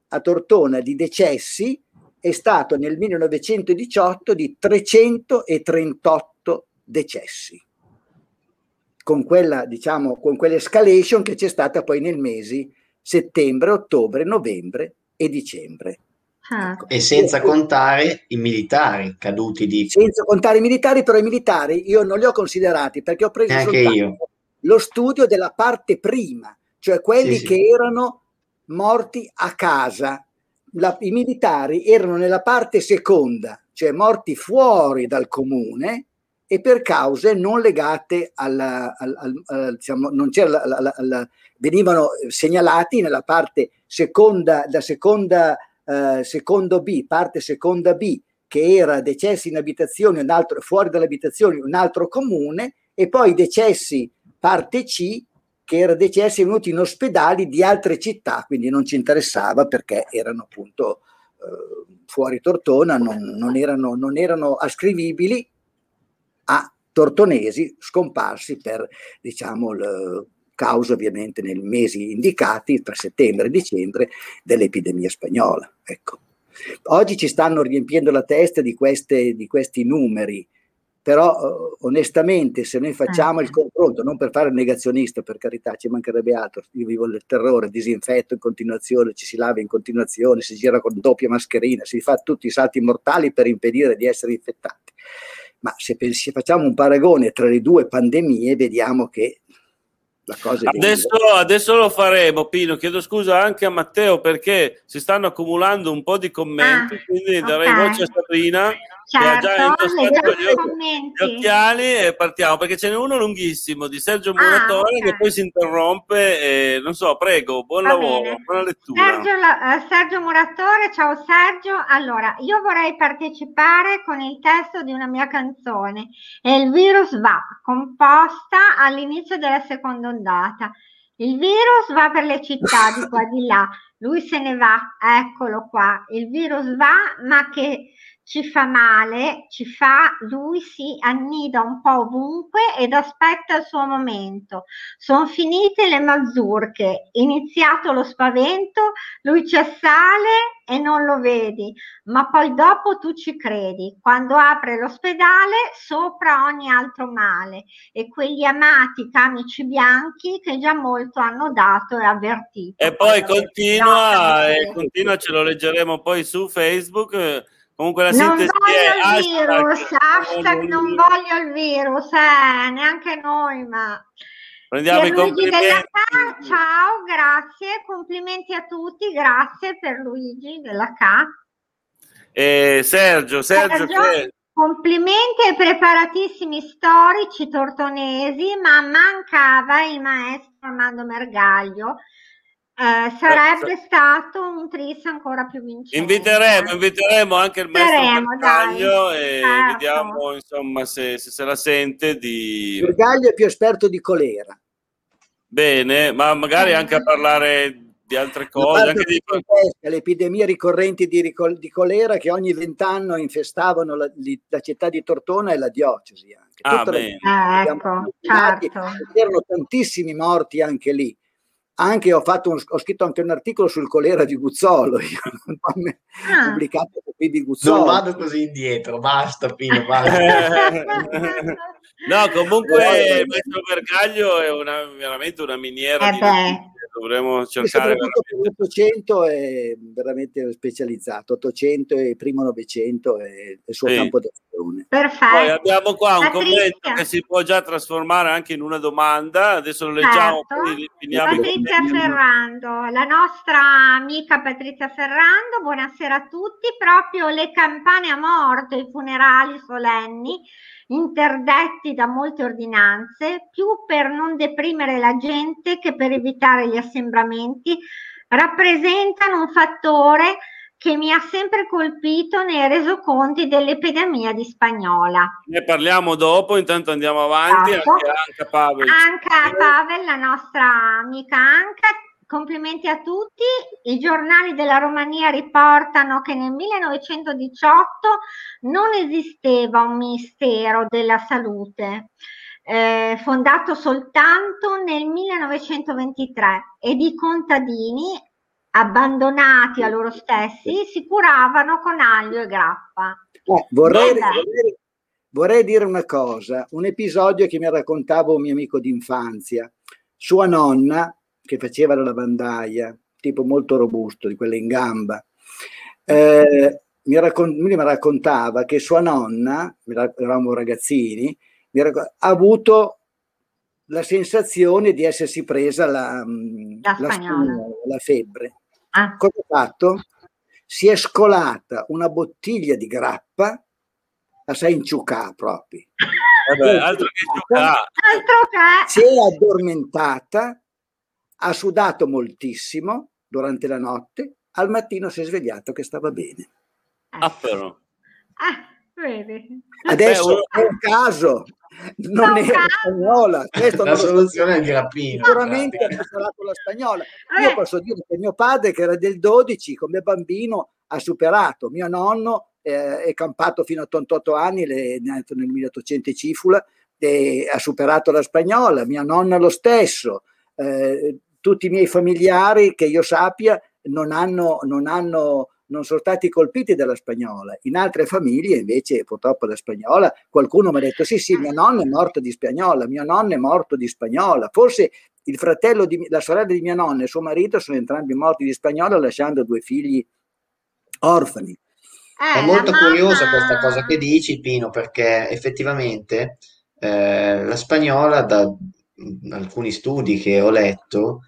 a Tortona di decessi è stato nel 1918 di 338 decessi, con quella escalation che c'è stata poi nel mesi settembre, ottobre, novembre e dicembre. Ecco. E senza contare i militari caduti di... Senza contare i militari, però i militari io non li ho considerati, perché ho preso lo studio della parte prima, cioè quelli che erano morti a casa. I militari erano nella parte seconda, cioè morti fuori dal comune e per cause non legate venivano segnalati nella parte seconda, parte seconda B, che era decessi in abitazioni, un altro fuori dalle abitazioni, un altro comune, e poi decessi parte C, che era DCS venuti in ospedali di altre città, quindi non ci interessava perché erano appunto fuori Tortona, non erano ascrivibili a tortonesi scomparsi per, diciamo, causa ovviamente nei mesi indicati tra settembre e dicembre dell'epidemia spagnola. Ecco. Oggi ci stanno riempiendo la testa di questi numeri, però onestamente se noi facciamo il confronto, non per fare il negazionista, per carità, ci mancherebbe altro, io vivo il terrore, disinfetto in continuazione, ci si lava in continuazione, si gira con doppia mascherina, si fa tutti i salti mortali per impedire di essere infettati, ma se facciamo un paragone tra le due pandemie vediamo che la cosa adesso lo faremo. Pino, chiedo scusa anche a Matteo perché si stanno accumulando un po' di commenti, quindi darei voce a Sabrina. Certo, che ha già indossato gli occhiali e partiamo, perché ce n'è uno lunghissimo di Sergio Muratore, okay, che poi si interrompe e, non so, prego, buon lavoro, bene, buona lettura. Sergio Muratore, ciao Sergio. Allora, io vorrei partecipare con il testo di una mia canzone, Il virus va, composta all'inizio della seconda ondata. Il virus va per le città di qua di là, lui se ne va, eccolo qua, il virus va, ma che ci fa male, lui si annida un po' ovunque ed aspetta il suo momento. Sono finite le mazurche, iniziato lo spavento, lui ci assale e non lo vedi, ma poi dopo tu ci credi, quando apre l'ospedale sopra ogni altro male e quegli amati camici bianchi che già molto hanno dato e avvertito. E poi continua, ce lo leggeremo poi su Facebook. Comunque la sintesi è hashtag non voglio il virus, neanche noi, ma prendiamo i complimenti. Luigi della K, ciao, grazie, complimenti a tutti, grazie per Luigi della K. Sergio che... complimenti ai preparatissimi storici tortonesi, ma mancava il maestro Armando Mergaglio. Sarebbe stato un tris ancora più vincente. Inviteremo anche il maestro Mergaglio e certo, vediamo insomma se la sente di... Mergaglio è più esperto di colera. Bene, ma magari anche a parlare di altre cose. Anche le epidemie ricorrenti di colera che ogni 20 anni infestavano la città di Tortona e la diocesi. Anche. C'erano tantissimi morti anche lì. Anche ho scritto anche un articolo sul colera di Guidobono, pubblicato qui di Guidobono. Non vado così indietro, basta Pino, basta. No, comunque il maestro Mergaglio è veramente una miniera di... dovremmo cercare veramente. 800 è veramente specializzato, 800 e primo 900 è il suo campo d'azione. Perfetto. Poi abbiamo qua un commento che si può già trasformare anche in una domanda, adesso lo leggiamo. Patrizia Ferrando, la nostra amica Patrizia Ferrando, buonasera a tutti, proprio le campane a morte, i funerali solenni interdetti da molte ordinanze, più per non deprimere la gente che per evitare gli assembramenti, rappresentano un fattore che mi ha sempre colpito nei resoconti dell'epidemia di spagnola. Ne parliamo dopo, intanto andiamo avanti. Certo. Anche Anca Pavel, la nostra amica Anca, complimenti a tutti. I giornali della Romania riportano che nel 1918 non esisteva un ministero della salute, fondato soltanto nel 1923, e i contadini, abbandonati a loro stessi, si curavano con aglio e grappa. Vorrei dire una cosa, un episodio che mi raccontava un mio amico d'infanzia. Sua nonna, che faceva la lavandaia, tipo molto robusto, di quelle in gamba, mi raccontava che sua nonna, eravamo ragazzini, ha avuto la sensazione di essersi presa la febbre. Cosa ha fatto? Si è scolata una bottiglia di grappa, la sa inciucà proprio. Altro che inciucà. Si è addormentata, ha sudato moltissimo durante la notte, al mattino si è svegliato che stava bene. Ah, però. Vedi. Adesso è un caso, non è la spagnola. Questo la soluzione è Grappino. Sicuramente ha superato la spagnola. Io posso dire che mio padre, che era del 12, come bambino ha superato. Mio nonno è campato fino a 88 anni, è nato nel 1800 Cifula, e ha superato la spagnola. Mia nonna lo stesso. Tutti i miei familiari, che io sappia, non sono stati colpiti dalla spagnola. In altre famiglie invece purtroppo la spagnola, qualcuno mi ha detto sì, mia nonna è morta di spagnola, mio nonno è morto di spagnola, forse il fratello di la sorella di mia nonna e suo marito sono entrambi morti di spagnola, lasciando 2 figli orfani. È molto curiosa questa cosa che dici, Pino, perché effettivamente la spagnola, da alcuni studi che ho letto,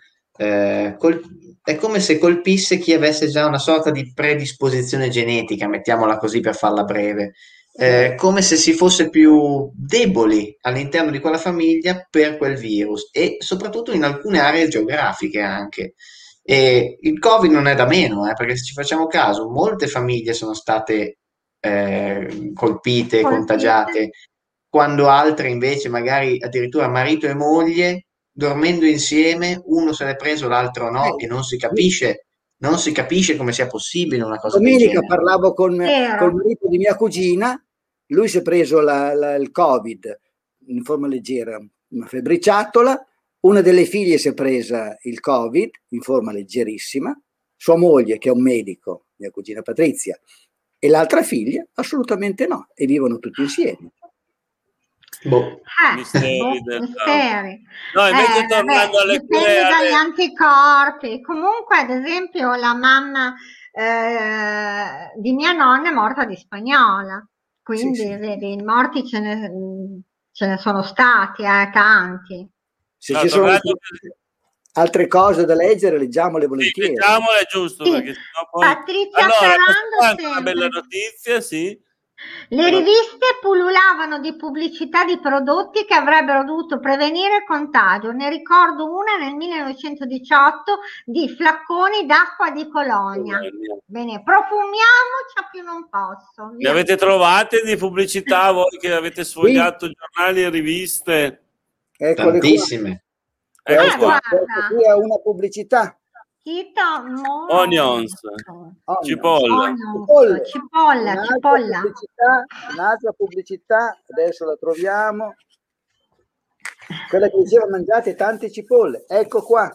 è come se colpisse chi avesse già una sorta di predisposizione genetica, mettiamola così per farla breve, come se si fosse più deboli all'interno di quella famiglia per quel virus, e soprattutto in alcune aree geografiche anche. E il Covid non è da meno, perché se ci facciamo caso molte famiglie sono state colpite, contagiate, quando altre invece, magari addirittura marito e moglie dormendo insieme, uno se l'è preso, l'altro no, e non si capisce come sia possibile una cosa. Domenica parlavo con il marito di mia cugina, lui si è preso il Covid in forma leggera, una febbriciattola, una delle figlie si è presa il Covid in forma leggerissima, sua moglie che è un medico, mia cugina Patrizia, e l'altra figlia assolutamente no, e vivono tutti insieme. Misteri. No, invece tornando alle dipende dagli anticorpi. Comunque, ad esempio, la mamma di mia nonna è morta di spagnola, quindi vedi, morti ce ne sono stati tanti. Se ci sono altre cose da leggere, leggiamole volentieri. Sì, leggiamole, giusto, perché sennò poi... Patrizia Ferrando, una bella notizia, sì. Le riviste pullulavano di pubblicità di prodotti che avrebbero dovuto prevenire il contagio. Ne ricordo una nel 1918 di flacconi d'acqua di Colonia. Bene, profumiamoci a più non posso. Ne avete trovate di pubblicità voi che avete sfogliato giornali e riviste? Eccole, tantissime. Qua. Qui è una pubblicità. Cipolla. Un'altra pubblicità, adesso la troviamo, quella che diceva mangiate tante cipolle, ecco qua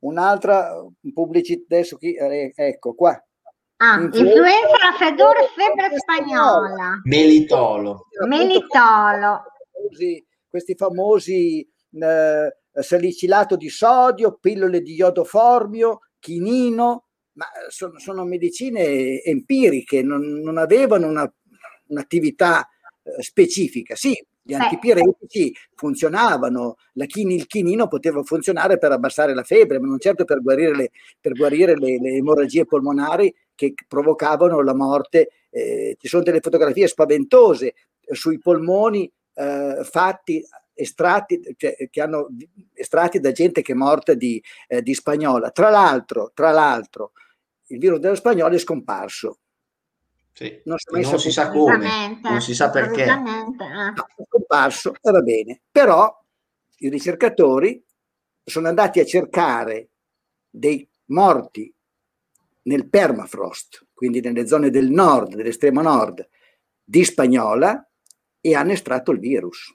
un'altra pubblicità, adesso qui, ecco qua, influenza, la febbre spagnola, melitolo, questi famosi salicilato di sodio, pillole di iodoformio, chinino, ma sono medicine empiriche, non avevano un'attività specifica. Sì, gli antipiretici funzionavano, il chinino poteva funzionare per abbassare la febbre, ma non certo per guarire le emorragie polmonari che provocavano la morte. Ci sono delle fotografie spaventose sui polmoni estratti da gente che è morta di spagnola. Tra l'altro il virus della spagnola è scomparso, non si sa come, non si sa perché, è scomparso, va bene, però i ricercatori sono andati a cercare dei morti nel permafrost, quindi nelle zone del nord, dell'estremo nord di spagnola, e hanno estratto il virus.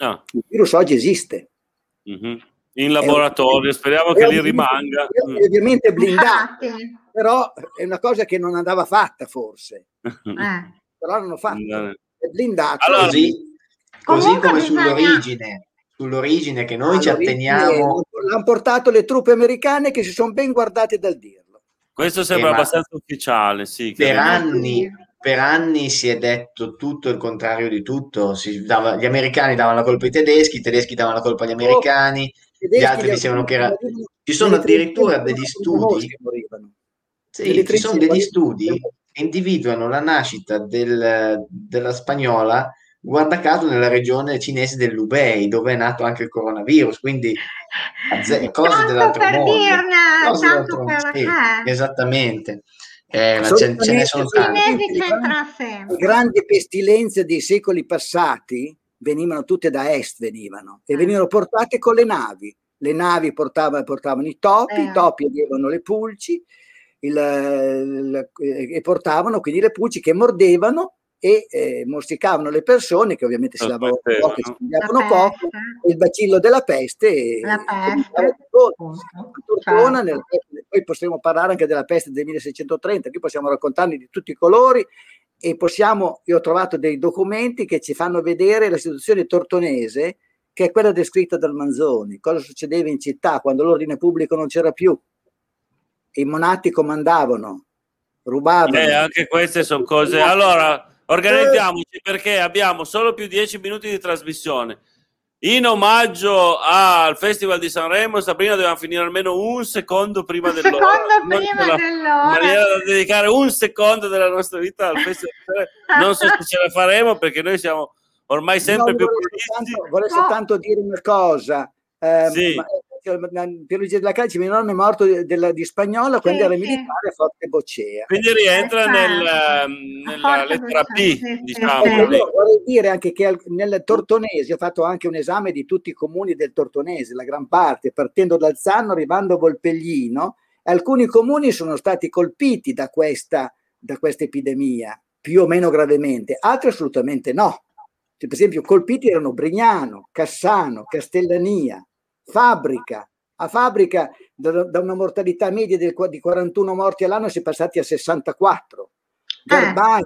Il virus oggi esiste in laboratorio, speriamo che lì rimanga, ovviamente blindato, però è una cosa che non andava fatta forse, però non l'ho fatta, è blindato. Allora, così come sull'origine che noi ci atteniamo, l'hanno portato le truppe americane, che si sono ben guardate dal dirlo, questo sembra abbastanza ufficiale, sì, per anni. Per anni si è detto tutto il contrario di tutto, gli americani davano la colpa ai tedeschi, i tedeschi davano la colpa agli americani, gli altri dicevano che era... Ci sono addirittura degli studi, che individuano la nascita della spagnola, guarda caso, nella regione cinese dell'Hubei, dove è nato anche il coronavirus, quindi cose dell'altro mondo. Esattamente. Ma ce ne sono tanti. Le grandi pestilenze dei secoli passati venivano tutte da est, e venivano portate con le navi. Le navi portavano i topi avevano le pulci e portavano quindi le pulci che mordevano e morsicavano le persone, che ovviamente si lavavano poco, si mangiavano poco, il bacillo della peste. Tortona, poi possiamo parlare anche della peste del 1630, qui possiamo raccontarne di tutti i colori e possiamo, io ho trovato dei documenti che ci fanno vedere la situazione tortonese, che è quella descritta dal Manzoni, cosa succedeva in città quando l'ordine pubblico non c'era più, i monati comandavano, rubavano. Anche queste sono cose. Allora, organizziamoci perché abbiamo solo più 10 minuti di trasmissione. In omaggio al Festival di Sanremo, Sabrina doveva finire almeno un secondo prima dell'ora. Da dedicare un secondo della nostra vita al Festival di Sanremo. Non so se ce la faremo perché noi siamo ormai sempre più politici. Vorrei soltanto dire una cosa. Piero Luigi della K, mio nonno è morto di spagnola quando era militare a Forte Bocea. Quindi rientra nella lettera P, diciamo. Vorrei dire anche che nel tortonese, ho fatto anche un esame di tutti i comuni del tortonese, la gran parte, partendo dal Zanno, arrivando a Volpeglino, alcuni comuni sono stati colpiti da questa epidemia, più o meno gravemente, altri assolutamente no. Cioè, per esempio, colpiti erano Brignano, Cassano, Castellania, Fabbrica. A Fabbrica da una mortalità media di 41 morti all'anno si è passati a 64. Garbagna,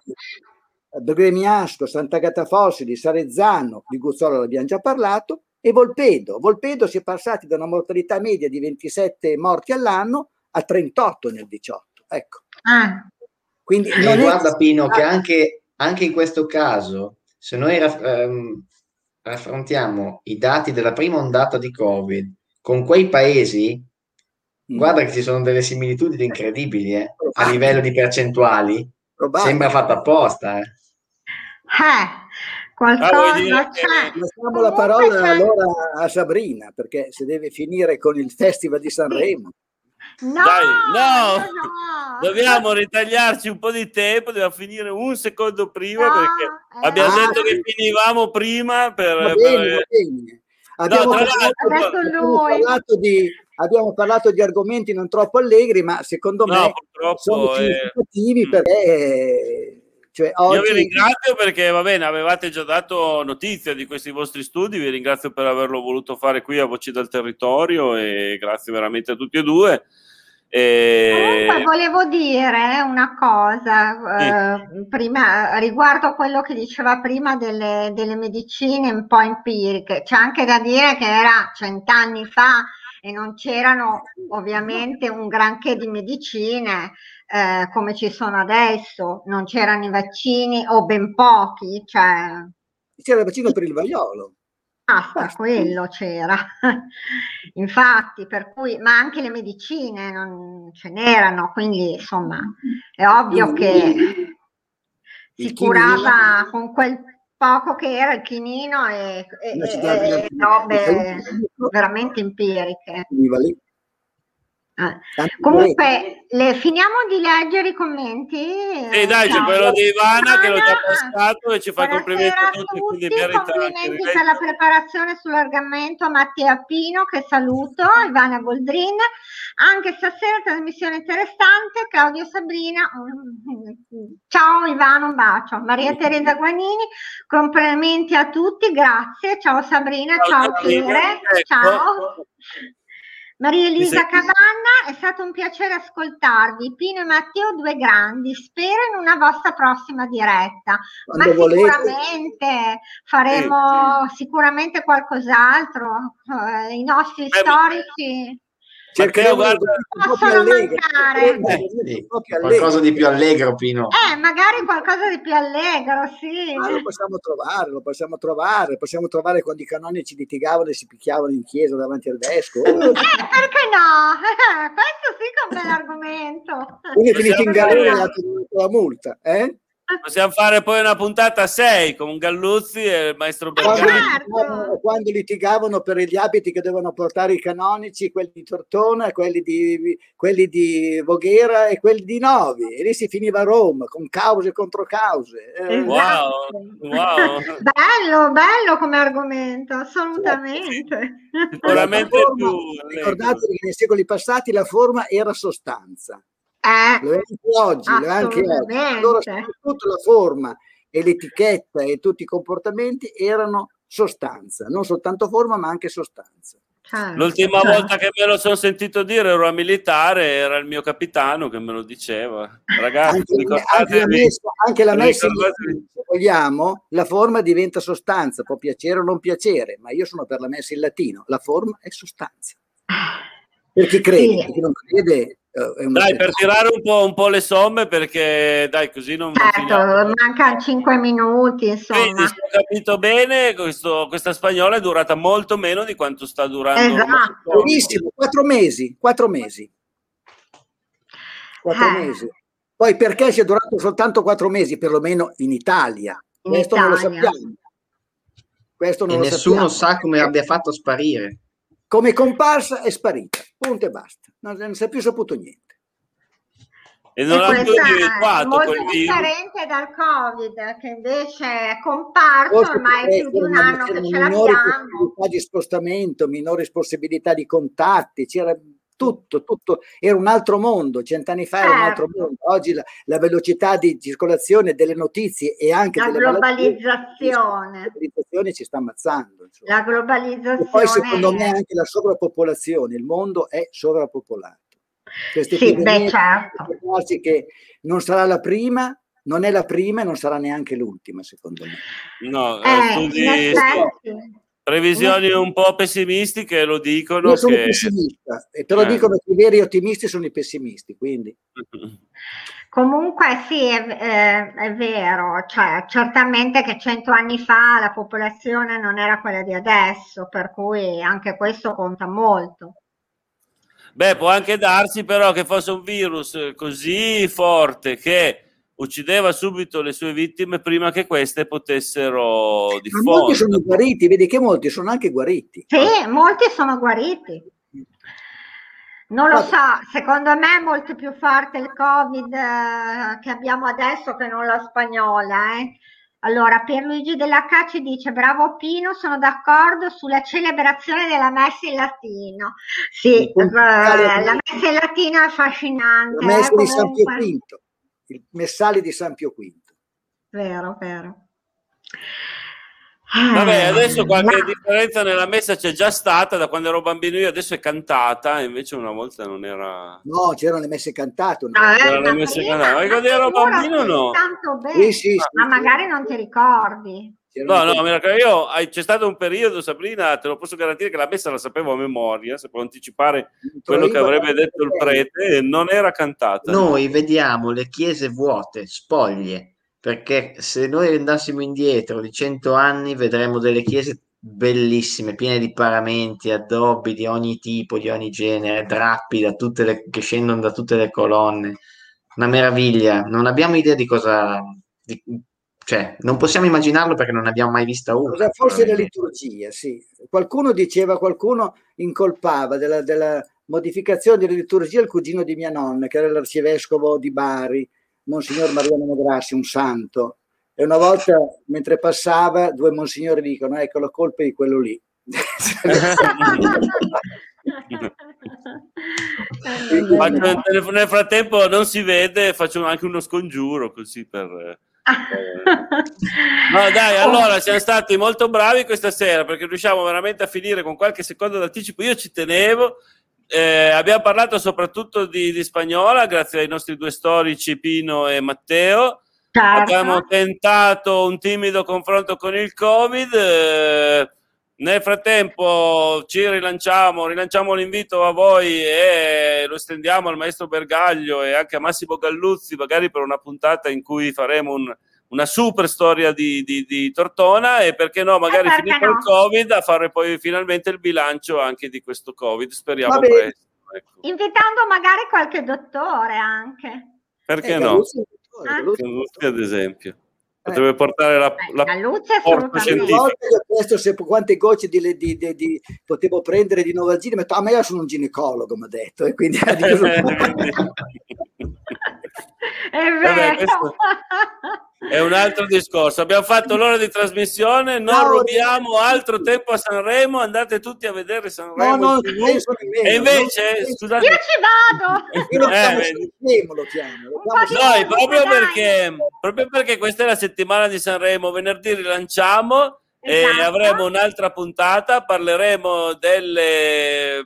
Gremiasco, Santa Catafossili di Sarezzano, di Guazzora l'abbiamo già parlato, e Volpedo. Volpedo si è passati da una mortalità media di 27 morti all'anno a 38 nel 18. Ecco. Quindi guarda Pino, che anche in questo caso, se noi raffrontiamo i dati della prima ondata di Covid con quei paesi, guarda che ci sono delle similitudini incredibili a livello di percentuali. Sembra fatto apposta. Qualcosa c'è. Lasciamo la parola allora a Sabrina, perché se deve finire con il Festival di Sanremo. No, dobbiamo ritagliarci un po' di tempo, dobbiamo finire un secondo prima perché abbiamo detto che finivamo prima va bene. Abbiamo parlato di argomenti non troppo allegri, ma secondo me sono significativi perché oggi... Io vi ringrazio perché avevate già dato notizia di questi vostri studi, vi ringrazio per averlo voluto fare qui a Voci dal Territorio e grazie veramente a tutti e due. Comunque volevo dire una cosa prima, riguardo a quello che diceva prima delle medicine un po' empiriche, c'è anche da dire che era 100 anni fa e non c'erano ovviamente un granché di medicine come ci sono adesso, non c'erano i vaccini o ben pochi, c'era il vaccino per il vaiolo. Quello c'era, infatti, per cui, ma anche le medicine non ce n'erano, quindi insomma è ovvio che si curava con quel poco che era il chinino e robe veramente empiriche. Comunque finiamo di leggere i commenti e dai, c'è quello di Ivana che l'ho già passato e ci fa complimenti a tutti, complimenti per la preparazione sull'argomento a Mattia Pino, che saluto, Ivana Boldrin, anche stasera trasmissione interessante, Claudio Sabrina, ciao Ivana, un bacio, Maria Teresa Guanini, complimenti a tutti, grazie, ciao Sabrina, ciao Pire, ciao Maria Elisa Cavanna, è stato un piacere ascoltarvi. Pino e Matteo, due grandi. Spero in una vostra prossima diretta. Quando sicuramente faremo sicuramente qualcos'altro. I nostri storici. Cercherò possono mancare. Qualcosa di più allegro, Pino. Magari qualcosa di più allegro, sì. Ma lo possiamo trovare. Possiamo trovare quando i canonici litigavano e si picchiavano in chiesa davanti al vescovo. Perché no? Questo sì che è un bel argomento. Uno è finito in galera e l'altro la multa, possiamo fare poi una puntata 6 con Galluzzi e il maestro Bergaglio. Quando litigavano per gli abiti che dovevano portare i canonici, quelli di Tortona, quelli di Voghera e quelli di Novi, e lì si finiva a Roma con cause contro cause. Esatto. Wow. bello come argomento, assolutamente. Sicuramente più. Ricordatevi che nei secoli passati la forma era sostanza. Lo è anche oggi, allora soprattutto la forma e l'etichetta e tutti i comportamenti erano sostanza, non soltanto forma ma anche sostanza. L'ultima volta che me lo sono sentito dire ero a militare, era il mio capitano che me lo diceva. Ragazzi, anche la messa, se vogliamo, la forma diventa sostanza, può piacere o non piacere, ma io sono per la messa in latino, la forma è sostanza. Per chi crede, per chi non crede. Dai, per tirare un po' le somme, perché dai, così non mancano 5 minuti, insomma. Quindi, se ho capito bene, questa spagnola è durata molto meno di quanto sta durando. Esatto. Benissimo, 4 mesi. Poi perché si è durato soltanto 4 mesi, perlomeno in Italia? Questo non lo sappiamo. Nessuno sa come abbia fatto sparire. Come comparsa è sparita, punto e basta, non si è più saputo niente. E non l'hanno più individuato. È molto differente dal Covid, che invece è comparso ormai più di un anno che ce l'abbiamo. Minori possibilità di spostamento, minori possibilità di contatti, c'era tutto, era un altro mondo, 100 anni fa era un altro mondo. Oggi la velocità di circolazione delle notizie e anche la globalizzazione ci sta ammazzando, insomma. La globalizzazione e poi secondo me anche la sovrappopolazione, il mondo è sovrappopolato. Che non sarà la prima, non è la prima e non sarà neanche l'ultima, secondo me. Previsioni un po' pessimistiche lo dicono. Io sono pessimista, però dicono che i veri ottimisti sono i pessimisti, quindi. Comunque sì, è vero, cioè certamente che 100 anni fa la popolazione non era quella di adesso, per cui anche questo conta molto. Beh, può anche darsi però che fosse un virus così forte che uccideva subito le sue vittime prima che queste potessero diffondere. Ma molti sono guariti, vedi che molti sono anche guariti. Sì, molti sono guariti. Non lo so, secondo me è molto più forte il Covid che abbiamo adesso che non la spagnola. Allora, Pierluigi della K ci dice: bravo Pino, sono d'accordo sulla celebrazione della messa in latino. Sì, la messa in latino è affascinante. La messa di San Pio V. Il messale di San Pio V. Vero. Vabbè, adesso qualche differenza nella messa c'è già stata da quando ero bambino io, adesso è cantata, invece una volta non era. No, c'erano le messe cantate. Ma quando ero bambino no. Sì, magari non ti ricordi. C'è stato un periodo, Sabrina, te lo posso garantire che la messa la sapevo a memoria, se può anticipare quello che avrebbe detto il prete, non era cantata. Noi vediamo le chiese vuote, spoglie, perché se noi andassimo indietro di 100 anni vedremmo delle chiese bellissime, piene di paramenti, addobbi di ogni tipo, di ogni genere, drappi che scendono da tutte le colonne, una meraviglia. Non abbiamo idea di cosa... Cioè, non possiamo immaginarlo perché non abbiamo mai vista una. Forse la liturgia, sì. Qualcuno incolpava della modificazione della liturgia il cugino di mia nonna, che era l'arcivescovo di Bari, Monsignor Mariano Madrassi, un santo. E una volta, mentre passava, 2 monsignori dicono: ecco la colpa di quello lì. Nel frattempo non si vede, faccio anche uno scongiuro così per... No, dai, allora siamo stati molto bravi questa sera perché riusciamo veramente a finire con qualche secondo d'anticipo. Io ci tenevo. Abbiamo parlato soprattutto di spagnola, grazie ai nostri 2 storici Pino e Matteo. Certo. Abbiamo tentato un timido confronto con il Covid. Nel frattempo ci rilanciamo l'invito a voi e lo estendiamo al maestro Bergaglio e anche a Massimo Galluzzi, magari per una puntata in cui faremo una super storia di Tortona e perché no, magari finito il Covid, a fare poi finalmente il bilancio anche di questo Covid, speriamo presto. Ecco. Invitando magari qualche dottore anche. Perché no? Luzia, ad esempio, potrebbe portare la Luzia scientifica. Una volta gli ho chiesto se quante gocce di potevo prendere di Novalgina, ma a me io sono un ginecologo, mi ha detto, e quindi ha detto Vabbè, questo è un altro discorso. Abbiamo fatto l'ora di trasmissione, non rubiamo altro tempo a Sanremo, andate tutti a vedere Sanremo. No, e invece, scusate, io ci vado. Noi proprio perché questa è la settimana di Sanremo, venerdì rilanciamo, esatto, e avremo un'altra puntata, parleremo delle,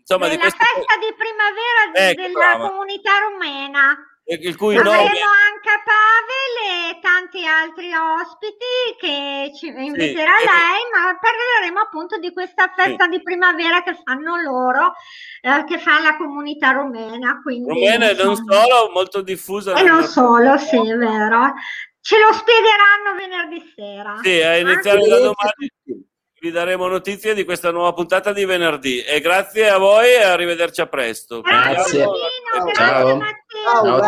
insomma, della festa di primavera della comunità rumena. Il cui avremo Anca Pavel e tanti altri ospiti che ci inviterà lei, ma parleremo appunto di questa festa di primavera che fanno loro, che fa la comunità rumena. Quindi, rumena, insomma, non solo, molto diffusa. E non solo, sì, è vero. Ce lo spiegheranno venerdì sera. Sì, a iniziare da domani vi daremo notizie di questa nuova puntata di venerdì. E grazie a voi e arrivederci a presto. Grazie. Ciao. Ciao.